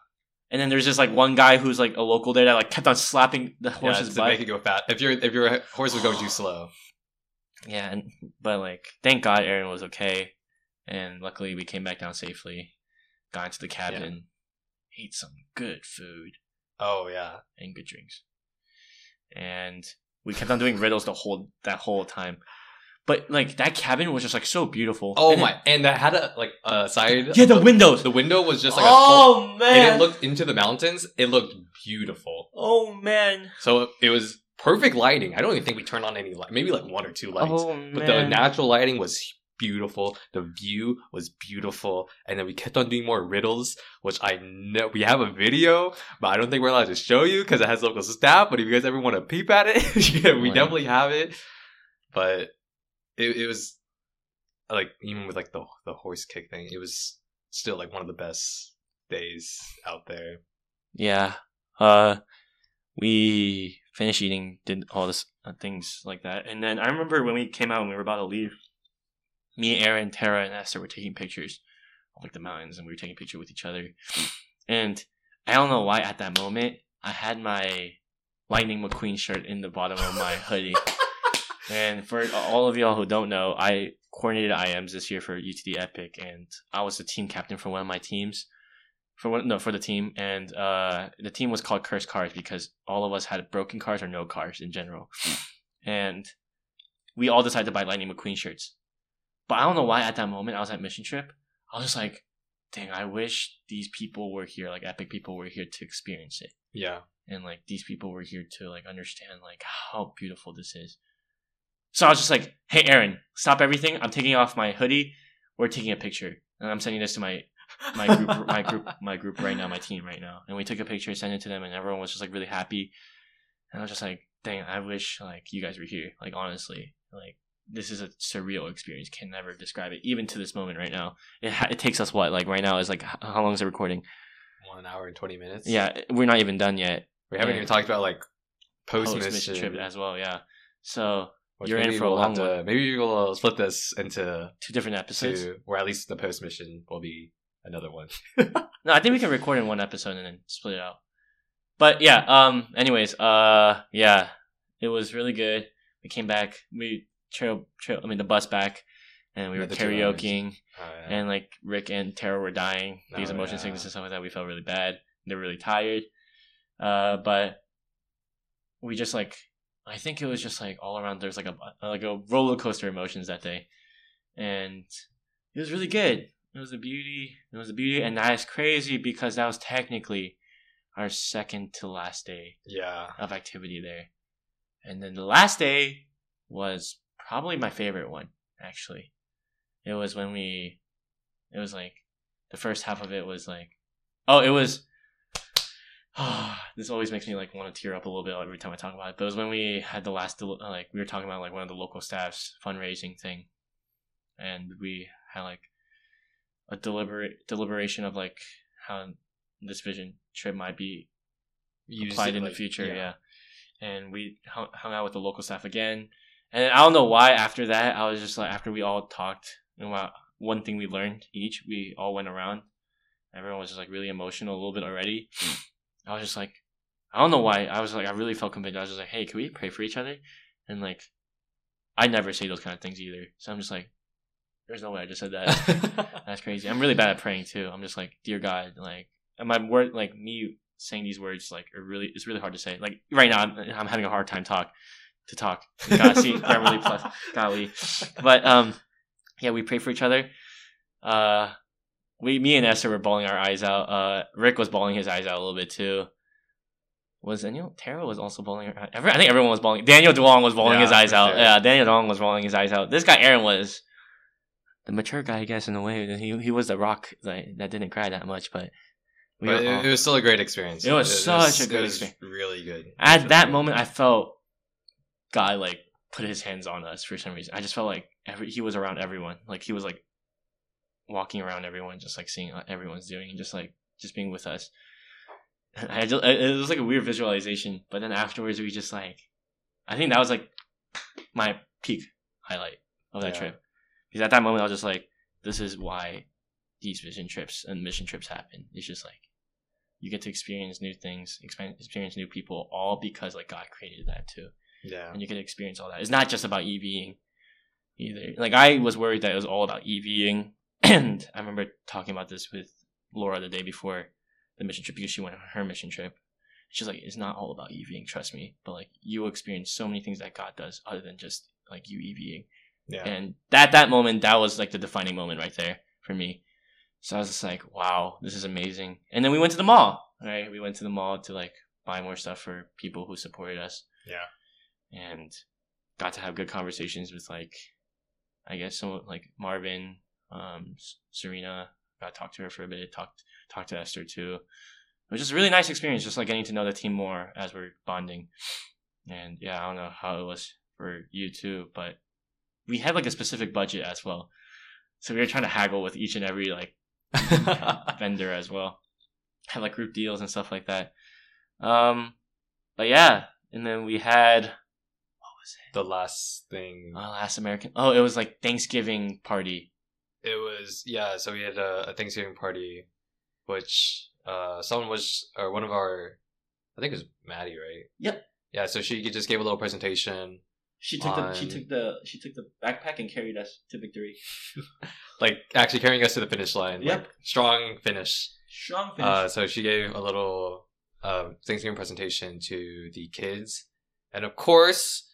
And then there's just, like, one guy who's, like, a local there that, like, kept on slapping the horse's yeah, to make it go fat. If your if your horse was going too slow. Yeah, and, but, like, thank God Aaron was okay. And luckily we came back down safely, got into the cabin, yeah. ate some good food. Oh, yeah. And good drinks. And we kept on doing riddles the whole that whole time. But, like, that cabin was just, like, so beautiful. Oh, and my. It, and that had a, like, a side. Yeah, the, the windows. The window was just, like, oh, a. Oh, man. And it looked into the mountains. It looked beautiful. Oh, man. So it was perfect lighting. I don't even think we turned on any light. Maybe, like, one or two lights. Oh, man. But the natural lighting was beautiful. The view was beautiful. And then we kept on doing more riddles, which I know we have a video, but I don't think we're allowed to show you because it has local staff. But if you guys ever want to peep at it, yeah, we right. definitely have it. But it, it was like, even with like the the horse kick thing, it was still like one of the best days out there. Yeah. Uh, we finished eating, did all this uh, things like that. And then I remember when we came out and we were about to leave, me, Aaron, Tara, and Esther were taking pictures of like the mountains, and we were taking pictures with each other. And I don't know why at that moment I had my Lightning McQueen shirt in the bottom of my hoodie. And for all of y'all who don't know, I coordinated I Ms this year for U T D Epic, and I was the team captain for one of my teams. For one, no, for the team, and uh, the team was called Cursed Cars because all of us had broken cars or no cars in general, and we all decided to buy Lightning McQueen shirts. But I don't know why at that moment I was at Mission Trip. I was just like, dang, I wish these people were here, like Epic people were here to experience it. Yeah. And like these people were here to like understand like how beautiful this is. So I was just like, hey, Aaron, stop everything. I'm taking off my hoodie. We're taking a picture. And I'm sending this to my my group, my group, my group right now, my team right now. And we took a picture, sent it to them, and everyone was just like really happy. And I was just like, dang, I wish like you guys were here. Like honestly, like. This is a surreal experience. Can never describe it, even to this moment right now. It ha- it takes us what? Like right now is like, how long is it recording? One hour and twenty minutes. Yeah, we're not even done yet. We haven't and even talked about like post-mission trip as well. Yeah, so Which you're in for we'll a long to, one. Maybe we'll split this into two different episodes, two, or at least the post-mission will be another one. No, I think we can record in one episode and then split it out. But yeah, um, anyways, uh, yeah, it was really good. We came back. We. Trail, trail, I mean the bus back, and we yeah, were karaokeing, oh, yeah. and like Rick and Tara were dying because oh, emotion yeah. sickness and stuff like that. We felt really bad. They were really tired, uh, but we just like I think it was just like all around. There's like a like a roller coaster of emotions that day, and it was really good. It was a beauty. It was a beauty, and that is crazy because that was technically our second to last day. Yeah. Of activity there, and then the last day was. Probably my favorite one, actually. It was when we, it was like, the first half of it was like, oh, it was, oh, this always makes me like want to tear up a little bit every time I talk about it. But it was when we had the last, like we were talking about like one of the local staff's fundraising thing. And we had like a deliberate deliberation of like how this vision trip might be Used applied in like, the future. Yeah. yeah. And we hung, hung out with the local staff again. And I don't know why after that, I was just like, after we all talked, and one thing we learned each, we all went around. Everyone was just like really emotional a little bit already. I was just like, I don't know why. I was like, I really felt convicted. I was just like, hey, can we pray for each other? And like, I never say those kind of things either. So I'm just like, There's no way I just said that. That's crazy. I'm really bad at praying too. I'm just like, dear God, like, and my word, like me saying these words, like, are really, it's really hard to say. Like right now, I'm, I'm having a hard time talk to talk. God, see, Grammarly plus golly. But um, yeah, we pray for each other. Uh, we, me and Esther were bawling our eyes out. Uh, Rick was bawling his eyes out a little bit too. Was Daniel? Tara was also bawling her eyes. I think everyone was bawling. Daniel Duong was bawling yeah, his eyes out. Sure. Yeah, Daniel Duong was bawling his eyes out. This guy Aaron was the mature guy, I guess, in a way. He he was the rock like, that didn't cry that much, but, we but were, it, it was still a great experience. It was it, such it was, a good experience. It was really good. At really that good. moment, I felt God like put his hands on us for some reason. I just felt like every, he was around everyone. Like he was like walking around everyone, just like seeing what everyone's doing, and just like just being with us. I just, it was like a weird visualization, but then afterwards we just like, I think that was like my peak highlight of that yeah. trip, because at that moment I was just like, this is why these vision trips and mission trips happen. It's just like you get to experience new things, experience new people, all because like God created that too. Yeah, and you get to experience all that. It's not just about EVing either. Like I was worried that it was all about EVing, and I remember talking about this with Laura the day before the mission trip, because she went on her mission trip. She's like, it's not all about EVing, trust me, but like you experience so many things that God does other than just like you EVing. Yeah. And that that moment, that was like the defining moment right there for me. So I was just like, wow, this is amazing. And then we went to the mall, right? We went to the mall to like buy more stuff for people who supported us. Yeah. And got to have good conversations with like, I guess someone like Marvin, um, Serena. Got to talk to her for a bit. Talked. Talk to Esther too. It was just a really nice experience, just like getting to know the team more as we're bonding. And yeah, I don't know how it was for you too, but we had like a specific budget as well, so we were trying to haggle with each and every like vendor as well. Had like group deals and stuff like that. Um, but yeah, and then we had what was it? The last thing. Oh, last American. Oh, it was like Thanksgiving party. It was yeah. So we had a, a Thanksgiving party. Which uh, someone was, or one of our, I think it was Maddie, right? Yep. Yeah, so she just gave a little presentation. She took on... the she took the she took the backpack and carried us to victory. Like actually carrying us to the finish line. Yep. Like, strong finish. Strong finish. Uh, so she gave a little uh, Thanksgiving presentation to the kids, and of course,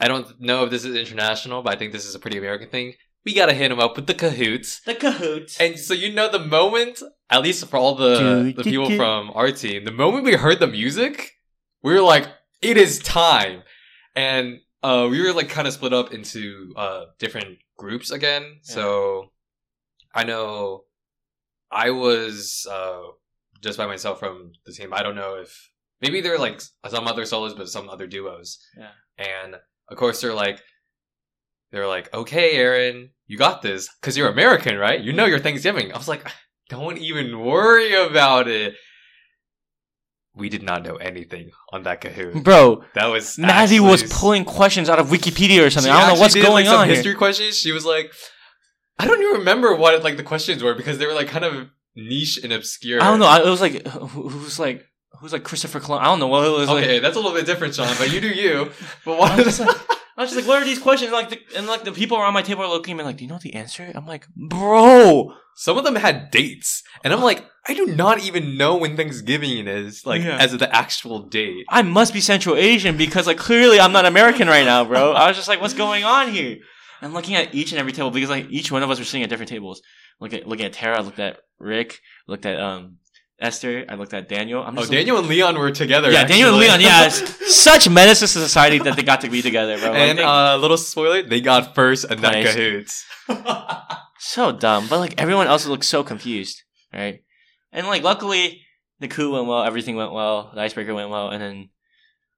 I don't know if this is international, but I think this is a pretty American thing. We gotta hit him up with the Kahoot. The Kahoot. And so you know the moment, at least for all the, the people from our team, the moment we heard the music, we were like, it is time. And uh, we were like kind of split up into uh, different groups again. Yeah. So I know I was uh, just by myself from the team. I don't know if, maybe they're like some other solos, but some other duos. Yeah. And of course they're like, They were like, okay, Aaron, you got this. Because you're American, right? You know your Thanksgiving. I was like, don't even worry about it. We did not know anything on that Kahoot. Bro, that was Maddie was pulling questions out of Wikipedia or something. I don't know what's did, going like, some on some history here. Questions. She was like, I don't even remember what like the questions were, because they were like kind of niche and obscure. I don't know. It was like, who's like, who's like Christopher Columbus? I don't know what it was okay, like. Okay, that's a little bit different, Sean, but you do you. But why was that? I was just like, what are these questions? Like, the, and like the people around my table are looking at me like, do you know the answer? I'm like, bro. Some of them had dates. And I'm like, I do not even know when Thanksgiving is, like, yeah. as of the actual date. I must be Central Asian, because, like, clearly I'm not American right now, bro. I was just like, what's going on here? And looking at each and every table, because, like, each one of us were sitting at different tables. Look at, looking at Tara, I looked at Rick, looked at, um... Esther, I looked at Daniel. I'm just oh, Daniel like, and Leon were together. Yeah, actually. Daniel and Leon, yeah. Such menaces to society that they got to be together, bro. And a like, uh, little spoiler, they got first and then Kahoots. So dumb. But, like, everyone else looked so confused, right? And, like, luckily, the coup went well. Everything went well. The icebreaker went well. And then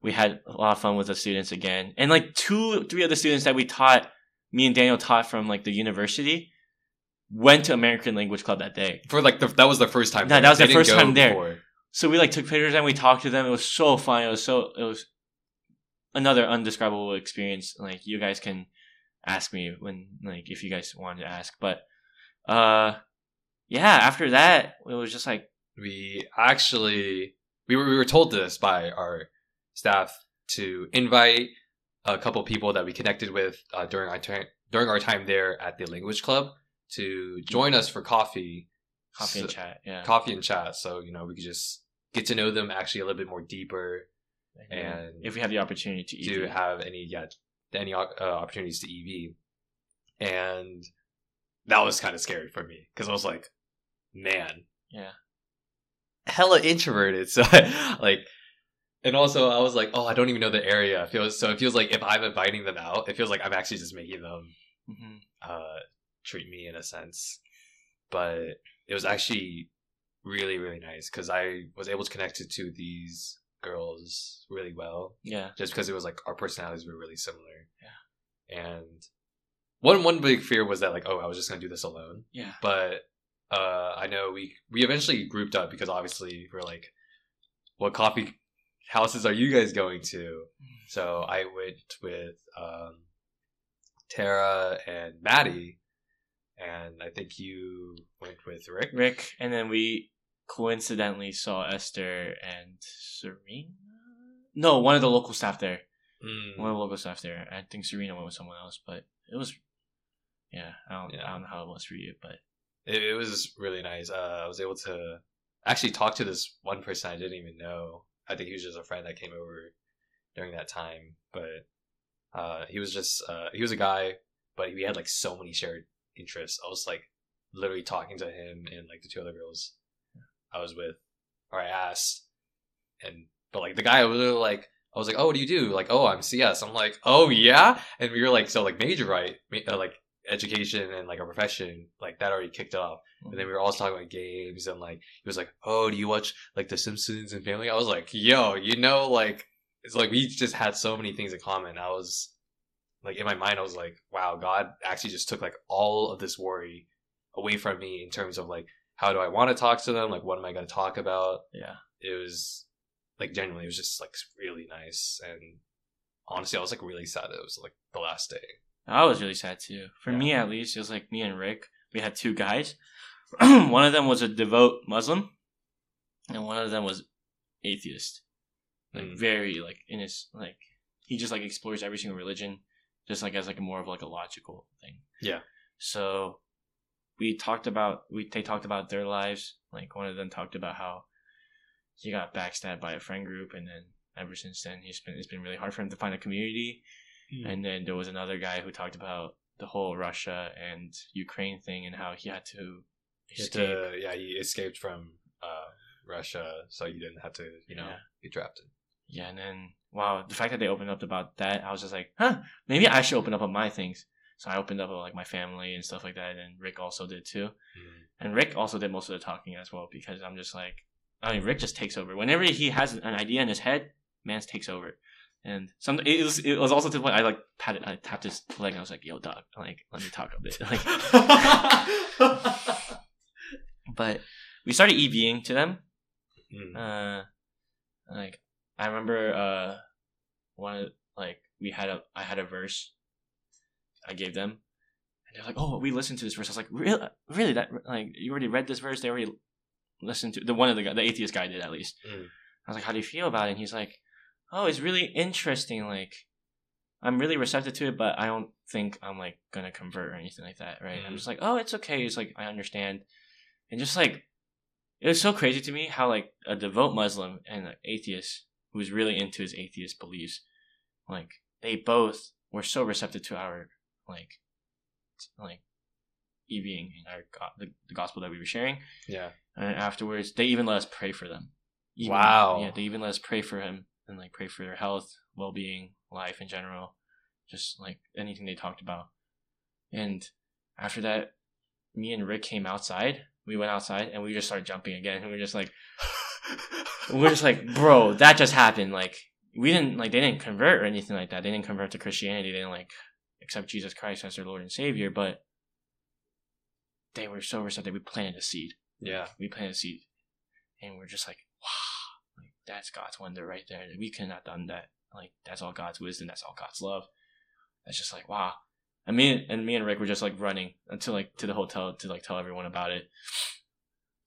we had a lot of fun with the students again. And, like, two, three of the students that we taught, me and Daniel taught from, like, the university, went to American Language Club that day. For like the, that was the first time. No, that was the first time there. Before. So we like took pictures and we talked to them. It was so fun. It was so it was another indescribable experience. Like you guys can ask me when like if you guys wanted to ask. But uh, yeah, after that it was just like we actually we were we were told this by our staff to invite a couple people that we connected with uh, during our during our time there at the language club to join us for coffee. Coffee so, and chat, yeah. Coffee and chat. So, you know, we could just get to know them actually a little bit more deeper. Mm-hmm. And if we have the opportunity to E V. To have any, yeah, any uh, opportunities to E V. And that was kind of scary for me because I was like, man. Yeah. Hella introverted. So, like, and also I was like, oh, I don't even know the area. It feels, so it feels like if I'm inviting them out, it feels like I'm actually just making them mm-hmm. uh, treat me in a sense. But it was actually really, really nice because I was able to connect it to these girls really well. Yeah. Just because it was like our personalities were really similar. Yeah. And one one big fear was that like, oh, I was just going to do this alone. Yeah. But uh, I know we, we eventually grouped up because obviously we're like, what coffee houses are you guys going to? So I went with um, Tara and Maddie. And I think you went with Rick. Rick. And then we coincidentally saw Esther and Serena. No, one of the local staff there. Mm. One of the local staff there. I think Serena went with someone else, but it was, yeah, I don't, yeah. I don't know how it was for you, but it, it was really nice. Uh, I was able to actually talk to this one person I didn't even know. I think he was just a friend that came over during that time, but uh, he was just, uh, he was a guy, but we had like so many shared interests. I was like literally talking to him and like the two other girls I was with, or I asked, and but like the guy was literally like, I was like, oh, what do you do? Like, oh, I'm C S. I'm like, oh yeah, and we were like, so like major, right? Uh, like education and like a profession, like that already kicked off. And then we were also talking about games, and like he was like, oh, do you watch like The Simpsons and Family? I was like, yo, you know, like it's like we just had so many things in common. I was like, in my mind, I was like, wow, God actually just took, like, all of this worry away from me in terms of, like, how do I want to talk to them? Like, what am I going to talk about? Yeah. It was, like, genuinely, it was just, like, really nice. And honestly, I was, like, really sad that it was, like, the last day. I was really sad, too. For yeah. me, at least, it was, like, me and Rick. We had two guys. One of them was a devout Muslim. And one of them was atheist. Like, mm. very, like, in his, like, he just, like, explores every single religion. Just like as like more of like a logical thing. Yeah. So we talked about we they talked about their lives. Like one of them talked about how he got backstabbed by a friend group, and then ever since then he's been it's been really hard for him to find a community. Mm. And then there was another guy who talked about the whole Russia and Ukraine thing and how he had to escape. He had to, yeah, he escaped from uh, Russia, so you didn't have to you know yeah. be trapped in. Yeah, and then, wow, the fact that they opened up about that, I was just like, huh, maybe I should open up on my things. So I opened up about, like, my family and stuff like that, and Rick also did, too. Mm-hmm. And Rick also did most of the talking as well, because I'm just like, I mean, Rick just takes over. Whenever he has an idea in his head, man takes over. And some, it was it was also to the point I, like, patted, I tapped his leg, and I was like, yo, dog, like, let me talk a bit. Like, but we started EVing to them. Mm. Uh, like... I remember uh, one of, like we had a I had a verse I gave them, and they're like, "Oh, we listened to this verse." I was like, "Really? Really? That like you already read this verse? They already listened to the one of the the atheist guy did at least." Mm. I was like, "How do you feel about it?" And he's like, "Oh, it's really interesting. Like, I'm really receptive to it, but I don't think I'm like gonna convert or anything like that, right?" Mm. I'm just like, "Oh, it's okay. It's like I understand," and just like it was so crazy to me how like a devout Muslim and an atheist who was really into his atheist beliefs, like they both were so receptive to our like, like, EVing and our go- the, the gospel that we were sharing. Yeah. And afterwards, they even let us pray for them. Even, wow. Yeah, they even let us pray for him and like pray for their health, well-being, life in general, just like anything they talked about. And after that, me and Rick came outside. We went outside and we just started jumping again. And we were just like. We're just like, bro, that just happened. Like, we didn't, like, they didn't convert or anything like that. They didn't convert to Christianity. They didn't, like, accept Jesus Christ as their Lord and Savior, but they were so receptive. We planted a seed. Yeah. Like, we planted a seed. And we're just like, wow, like, that's God's wonder right there. We could not have done that. Like, that's all God's wisdom. That's all God's love. That's just like, wow. And me, and me and Rick were just, like, running until, like, to the hotel to, like, tell everyone about it.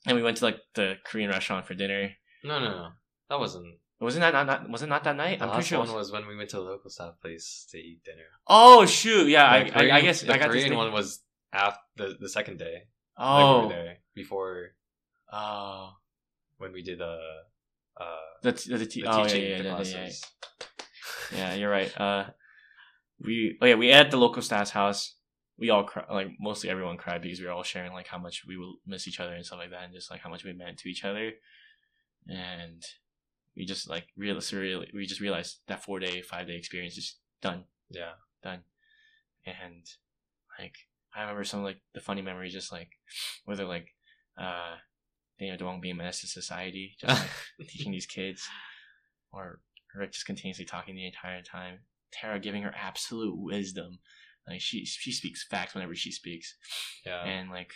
And we went to, like, the Korean restaurant for dinner. No, no, no. That wasn't Wasn't that not, not wasn't not that night? The I'm last pretty sure one it was... was when we went to the local stop place to eat dinner. Oh shoot! Yeah, I, Korean, I I guess the I got Korean this one was after the, the second day. Oh, like we were there before. Oh, when we did uh uh the t- the, t- the oh, teaching yeah, yeah, yeah, classes. Yeah, yeah. yeah, you're right. Uh, we oh yeah we at the local staff's house. We all cry, like mostly everyone cried because we were all sharing like how much we will miss each other and stuff like that, and just like how much we meant to each other, and. We just like real surreal. We just realized that four day, five day experience is done. Yeah, done. And like I remember some like the funny memories, just like whether like uh, Daniel Duong being menace to society, just like, teaching these kids, or Rick just continuously talking the entire time. Tara giving her absolute wisdom. Like she she speaks facts whenever she speaks. Yeah. And like,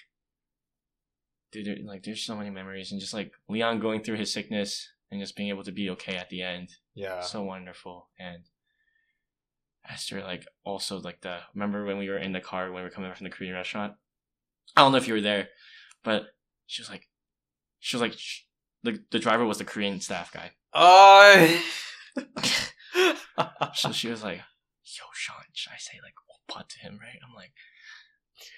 dude, there, like there's so many memories, and just like Leon going through his sickness. And just being able to be okay at the end. Yeah. So wonderful. And Esther, like, also, like, the... Remember when we were in the car when we were coming from the Korean restaurant? I don't know if you were there, but she was like... She was like... She, the, the driver was the Korean staff guy. Oh! So she was like, yo, Sean, should I say, like, oppa to him, right? I'm like...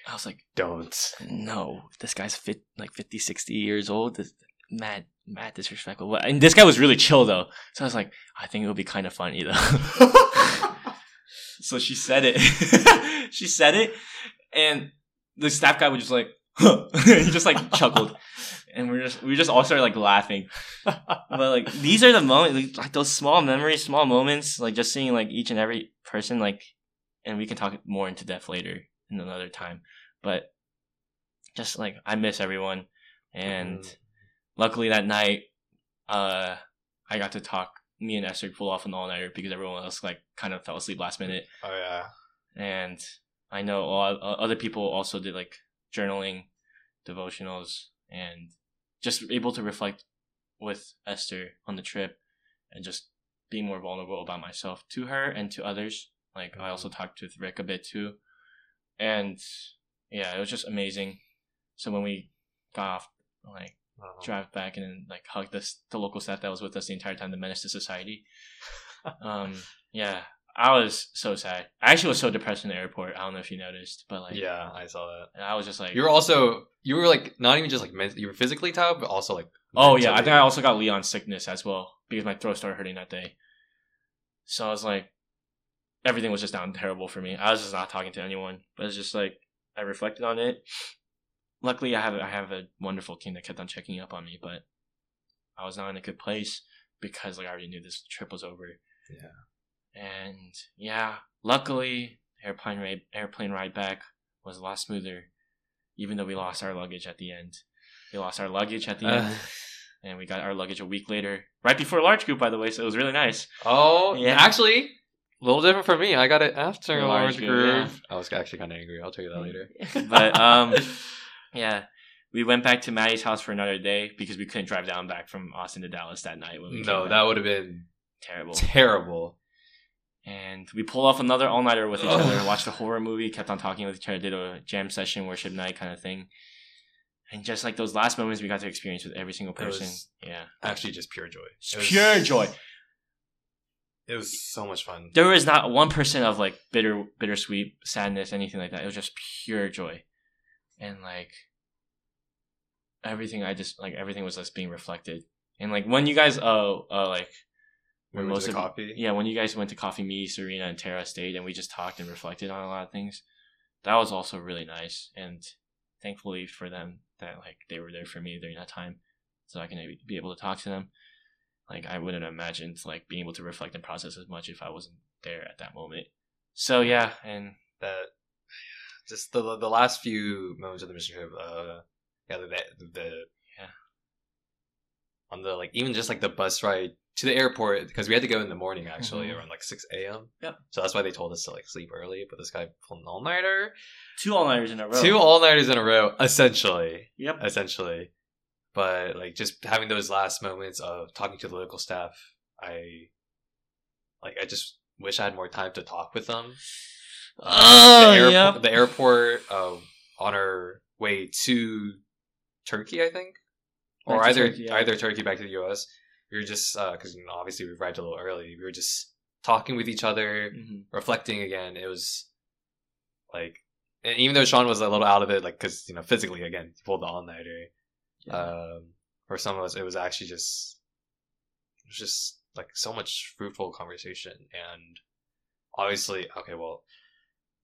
I was like... Don't. No. This guy's fit, like fifty, sixty years old. This, mad... mad disrespectful, and this guy was really chill though, so I was like, I think it would be kind of funny though. So she said it. She said it, and the staff guy was just like, huh. He just like chuckled, and we're just we just all started like laughing. But like these are the moments, like those small memories, small moments, like just seeing like each and every person, like, and we can talk more into depth later in another time, but just like I miss everyone, and. Mm. Luckily that night, uh, I got to talk. Me and Esther pulled off an all-nighter because everyone else like kind of fell asleep last minute. Oh yeah. And I know all, uh, other people also did like journaling, devotionals, and just able to reflect with Esther on the trip, and just being more vulnerable about myself to her and to others. Like mm-hmm. I also talked with Rick a bit too, and yeah, it was just amazing. So when we got off, like. Uh-huh. Drive back and then like hug this the local staff that was with us the entire time, the menace to society. Um yeah, I was so sad. I actually was so depressed in the airport. I don't know if you noticed, but like yeah, I saw that. And I was just like, you were also you were like not even just like men- you were physically tired, but also like mentally. Oh yeah, I think I also got Leon's sickness as well because my throat started hurting that day. So I was like, everything was just down terrible for me. I was just not talking to anyone, but it's just like I reflected on it. Luckily, I have I have a wonderful team that kept on checking up on me, but I was not in a good place because like I already knew this trip was over. Yeah, and yeah, luckily airplane ride airplane ride back was a lot smoother, even though we lost our luggage at the end. We lost our luggage at the uh. end, and we got our luggage a week later, right before large group, by the way. So it was really nice. Oh, yeah, actually. A little different for me. I got it after large group. group. Yeah. I was actually kind of angry. I'll tell you that later. But um. Yeah, we went back to Maddie's house for another day because we couldn't drive down back from Austin to Dallas that night. When we no, that would have been terrible. Terrible. And we pulled off another all-nighter with each Ugh. other, watched a horror movie, kept on talking with each other, did a jam session, worship night kind of thing. And just like those last moments we got to experience with every single person. Yeah, actually just pure joy. It pure was, joy. It was so much fun. There was not one percent of like bitter, bittersweet, sadness, anything like that. It was just pure joy. And like everything, I just like everything was just being reflected. And like when you guys, oh, uh, uh, like when we most of coffee, yeah, when you guys went to coffee, me, Serena, and Tara stayed, and we just talked and reflected on a lot of things. That was also really nice, and thankfully for them that like they were there for me during that time, so I can be able to talk to them. Like I wouldn't have imagined like being able to reflect and process as much if I wasn't there at that moment. So yeah, and that. Just the the last few moments of the mission trip, uh, yeah, the, the, the yeah, on the like even just like the bus ride to the airport because we had to go in the morning actually mm-hmm. around like six a.m. Yeah, so that's why they told us to like sleep early. But this guy pulled an all nighter, two all nighters in a row, two all nighters in a row, essentially. Yep, essentially. But like just having those last moments of talking to the local staff, I like I just wish I had more time to talk with them. Uh, the, aer- yep. the airport uh, on our way to Turkey, I think, back or either Turkey, yeah. either Turkey back to the U S we were just, because uh, you know, obviously we arrived a little early, we were just talking with each other, mm-hmm. reflecting again. It was like, and even though Sean was a little out of it, like, because, you know, physically, again, he pulled the all-nighter. Yeah. Um, for some of us, it was actually just, it was just like so much fruitful conversation. And obviously, okay, well,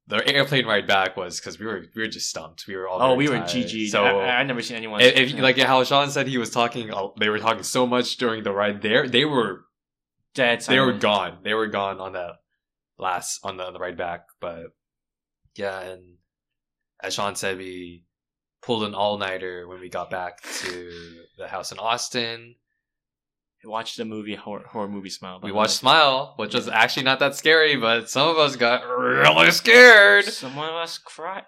the airplane ride back was because we were we were just stumped. We were all oh, we tired. Were G G. So I, I never seen anyone if, if, like how Sean said he was talking. They were talking so much during the ride. There, they were dead. They were gone. They were gone on the last on the, on the ride back. But yeah, and as Sean said, we pulled an all-nighter when we got back to the house in Austin. Watched the movie horror, horror movie Smile. We watched Smile, which was actually not that scary, but some of us got really scared. Some of us cried.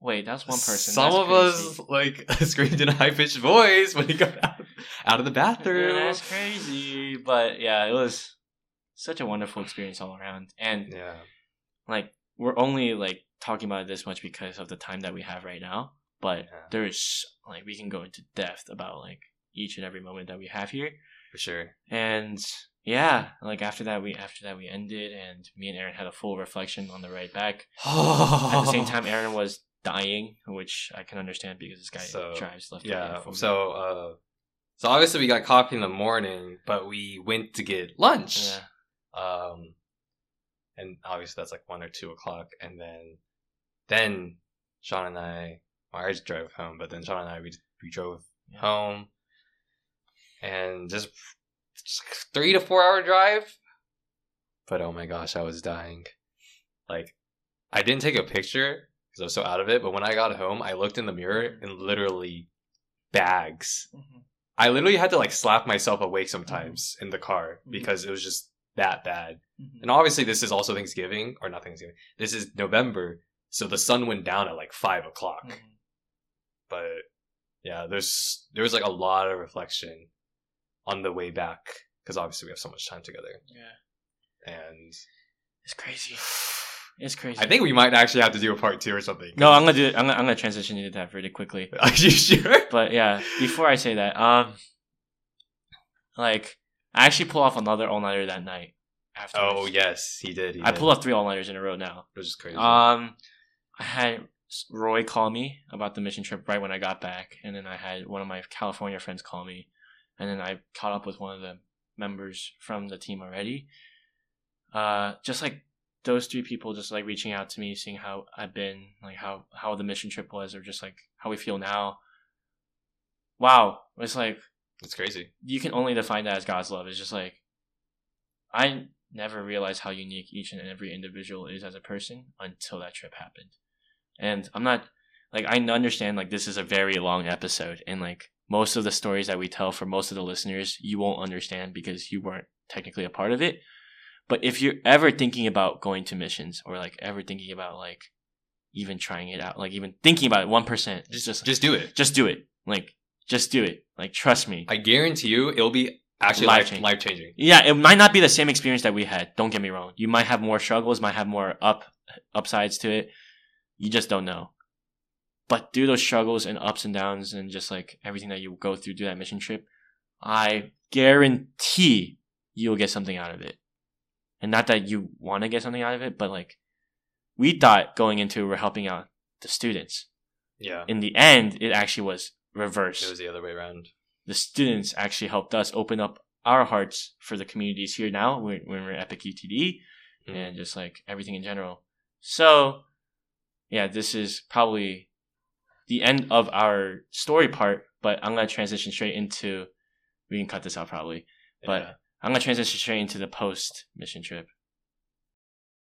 Wait, that's one person. Some that's of crazy. Us like screamed in a high pitched voice when he got out, out of the bathroom. That's crazy, but yeah, it was such a wonderful experience all around. And yeah, like we're only like talking about it this much because of the time that we have right now. But yeah. there's like we can go into depth about like each and every moment that we have here. For sure. And yeah, like after that we after that we ended, and me and Aaron had a full reflection on the ride back. Oh. At the same time, Aaron was dying, which I can understand because this guy so, drives left. Yeah. So uh, so obviously we got coffee in the morning, but we went to get lunch. Yeah. Um, and obviously that's like one or two o'clock, and then then Sean and I, well, I just drove home, but then Sean and I we we drove yeah. home. And just three to four hour drive. But oh my gosh, I was dying. Like, I didn't take a picture because I was so out of it. But when I got home, I looked in the mirror and literally bags. Mm-hmm. I literally had to like slap myself awake sometimes mm-hmm. in the car because it was just that bad. Mm-hmm. And obviously this is also Thanksgiving or not Thanksgiving. This is November. So the sun went down at like five o'clock. Mm-hmm. But yeah, there's there was like a lot of reflection on the way back, because obviously we have so much time together. Yeah. And it's crazy. It's crazy. I think we might actually have to do a part two or something. No, I'm gonna do. I'm gonna, I'm gonna transition into that really quickly. Are you sure? But yeah, before I say that, um, like I actually pull off another all-nighter that night. Afterwards. Oh yes, he did. He I did. pull off three all-nighters in a row now, which is crazy. Um, I had Roy call me about the mission trip right when I got back, and then I had one of my California friends call me. And then I caught up with one of the members from the team already. Uh, just like those three people just like reaching out to me, seeing how I've been, like how, how the mission trip was, or just like how we feel now. Wow. It's like... It's crazy. You can only define that as God's love. It's just like... I never realized how unique each and every individual is as a person until that trip happened. And I'm not... Like, I understand like this is a very long episode, and like... Most of the stories that we tell for most of the listeners, you won't understand because you weren't technically a part of it. But if you're ever thinking about going to missions, or like ever thinking about like even trying it out, like even thinking about it one percent, just just, just do it. Just do it. Like, just do it. Like, trust me. I guarantee you it'll be actually life-changing. Life changing. Yeah, it might not be the same experience that we had. Don't get me wrong. You might have more struggles, might have more up upsides to it. You just don't know. But through those struggles and ups and downs and just like everything that you go through, do that mission trip, I guarantee you'll get something out of it. And not that you want to get something out of it, but like we thought going into it, we're helping out the students. Yeah. In the end, it actually was reversed. It was the other way around. The students actually helped us open up our hearts for the communities here now when, when we're Epic U T D mm-hmm. and just like everything in general. So yeah, this is probably... the end of our story part, but I'm going to transition straight into, we can cut this out probably, but yeah. I'm going to transition straight into the post mission trip.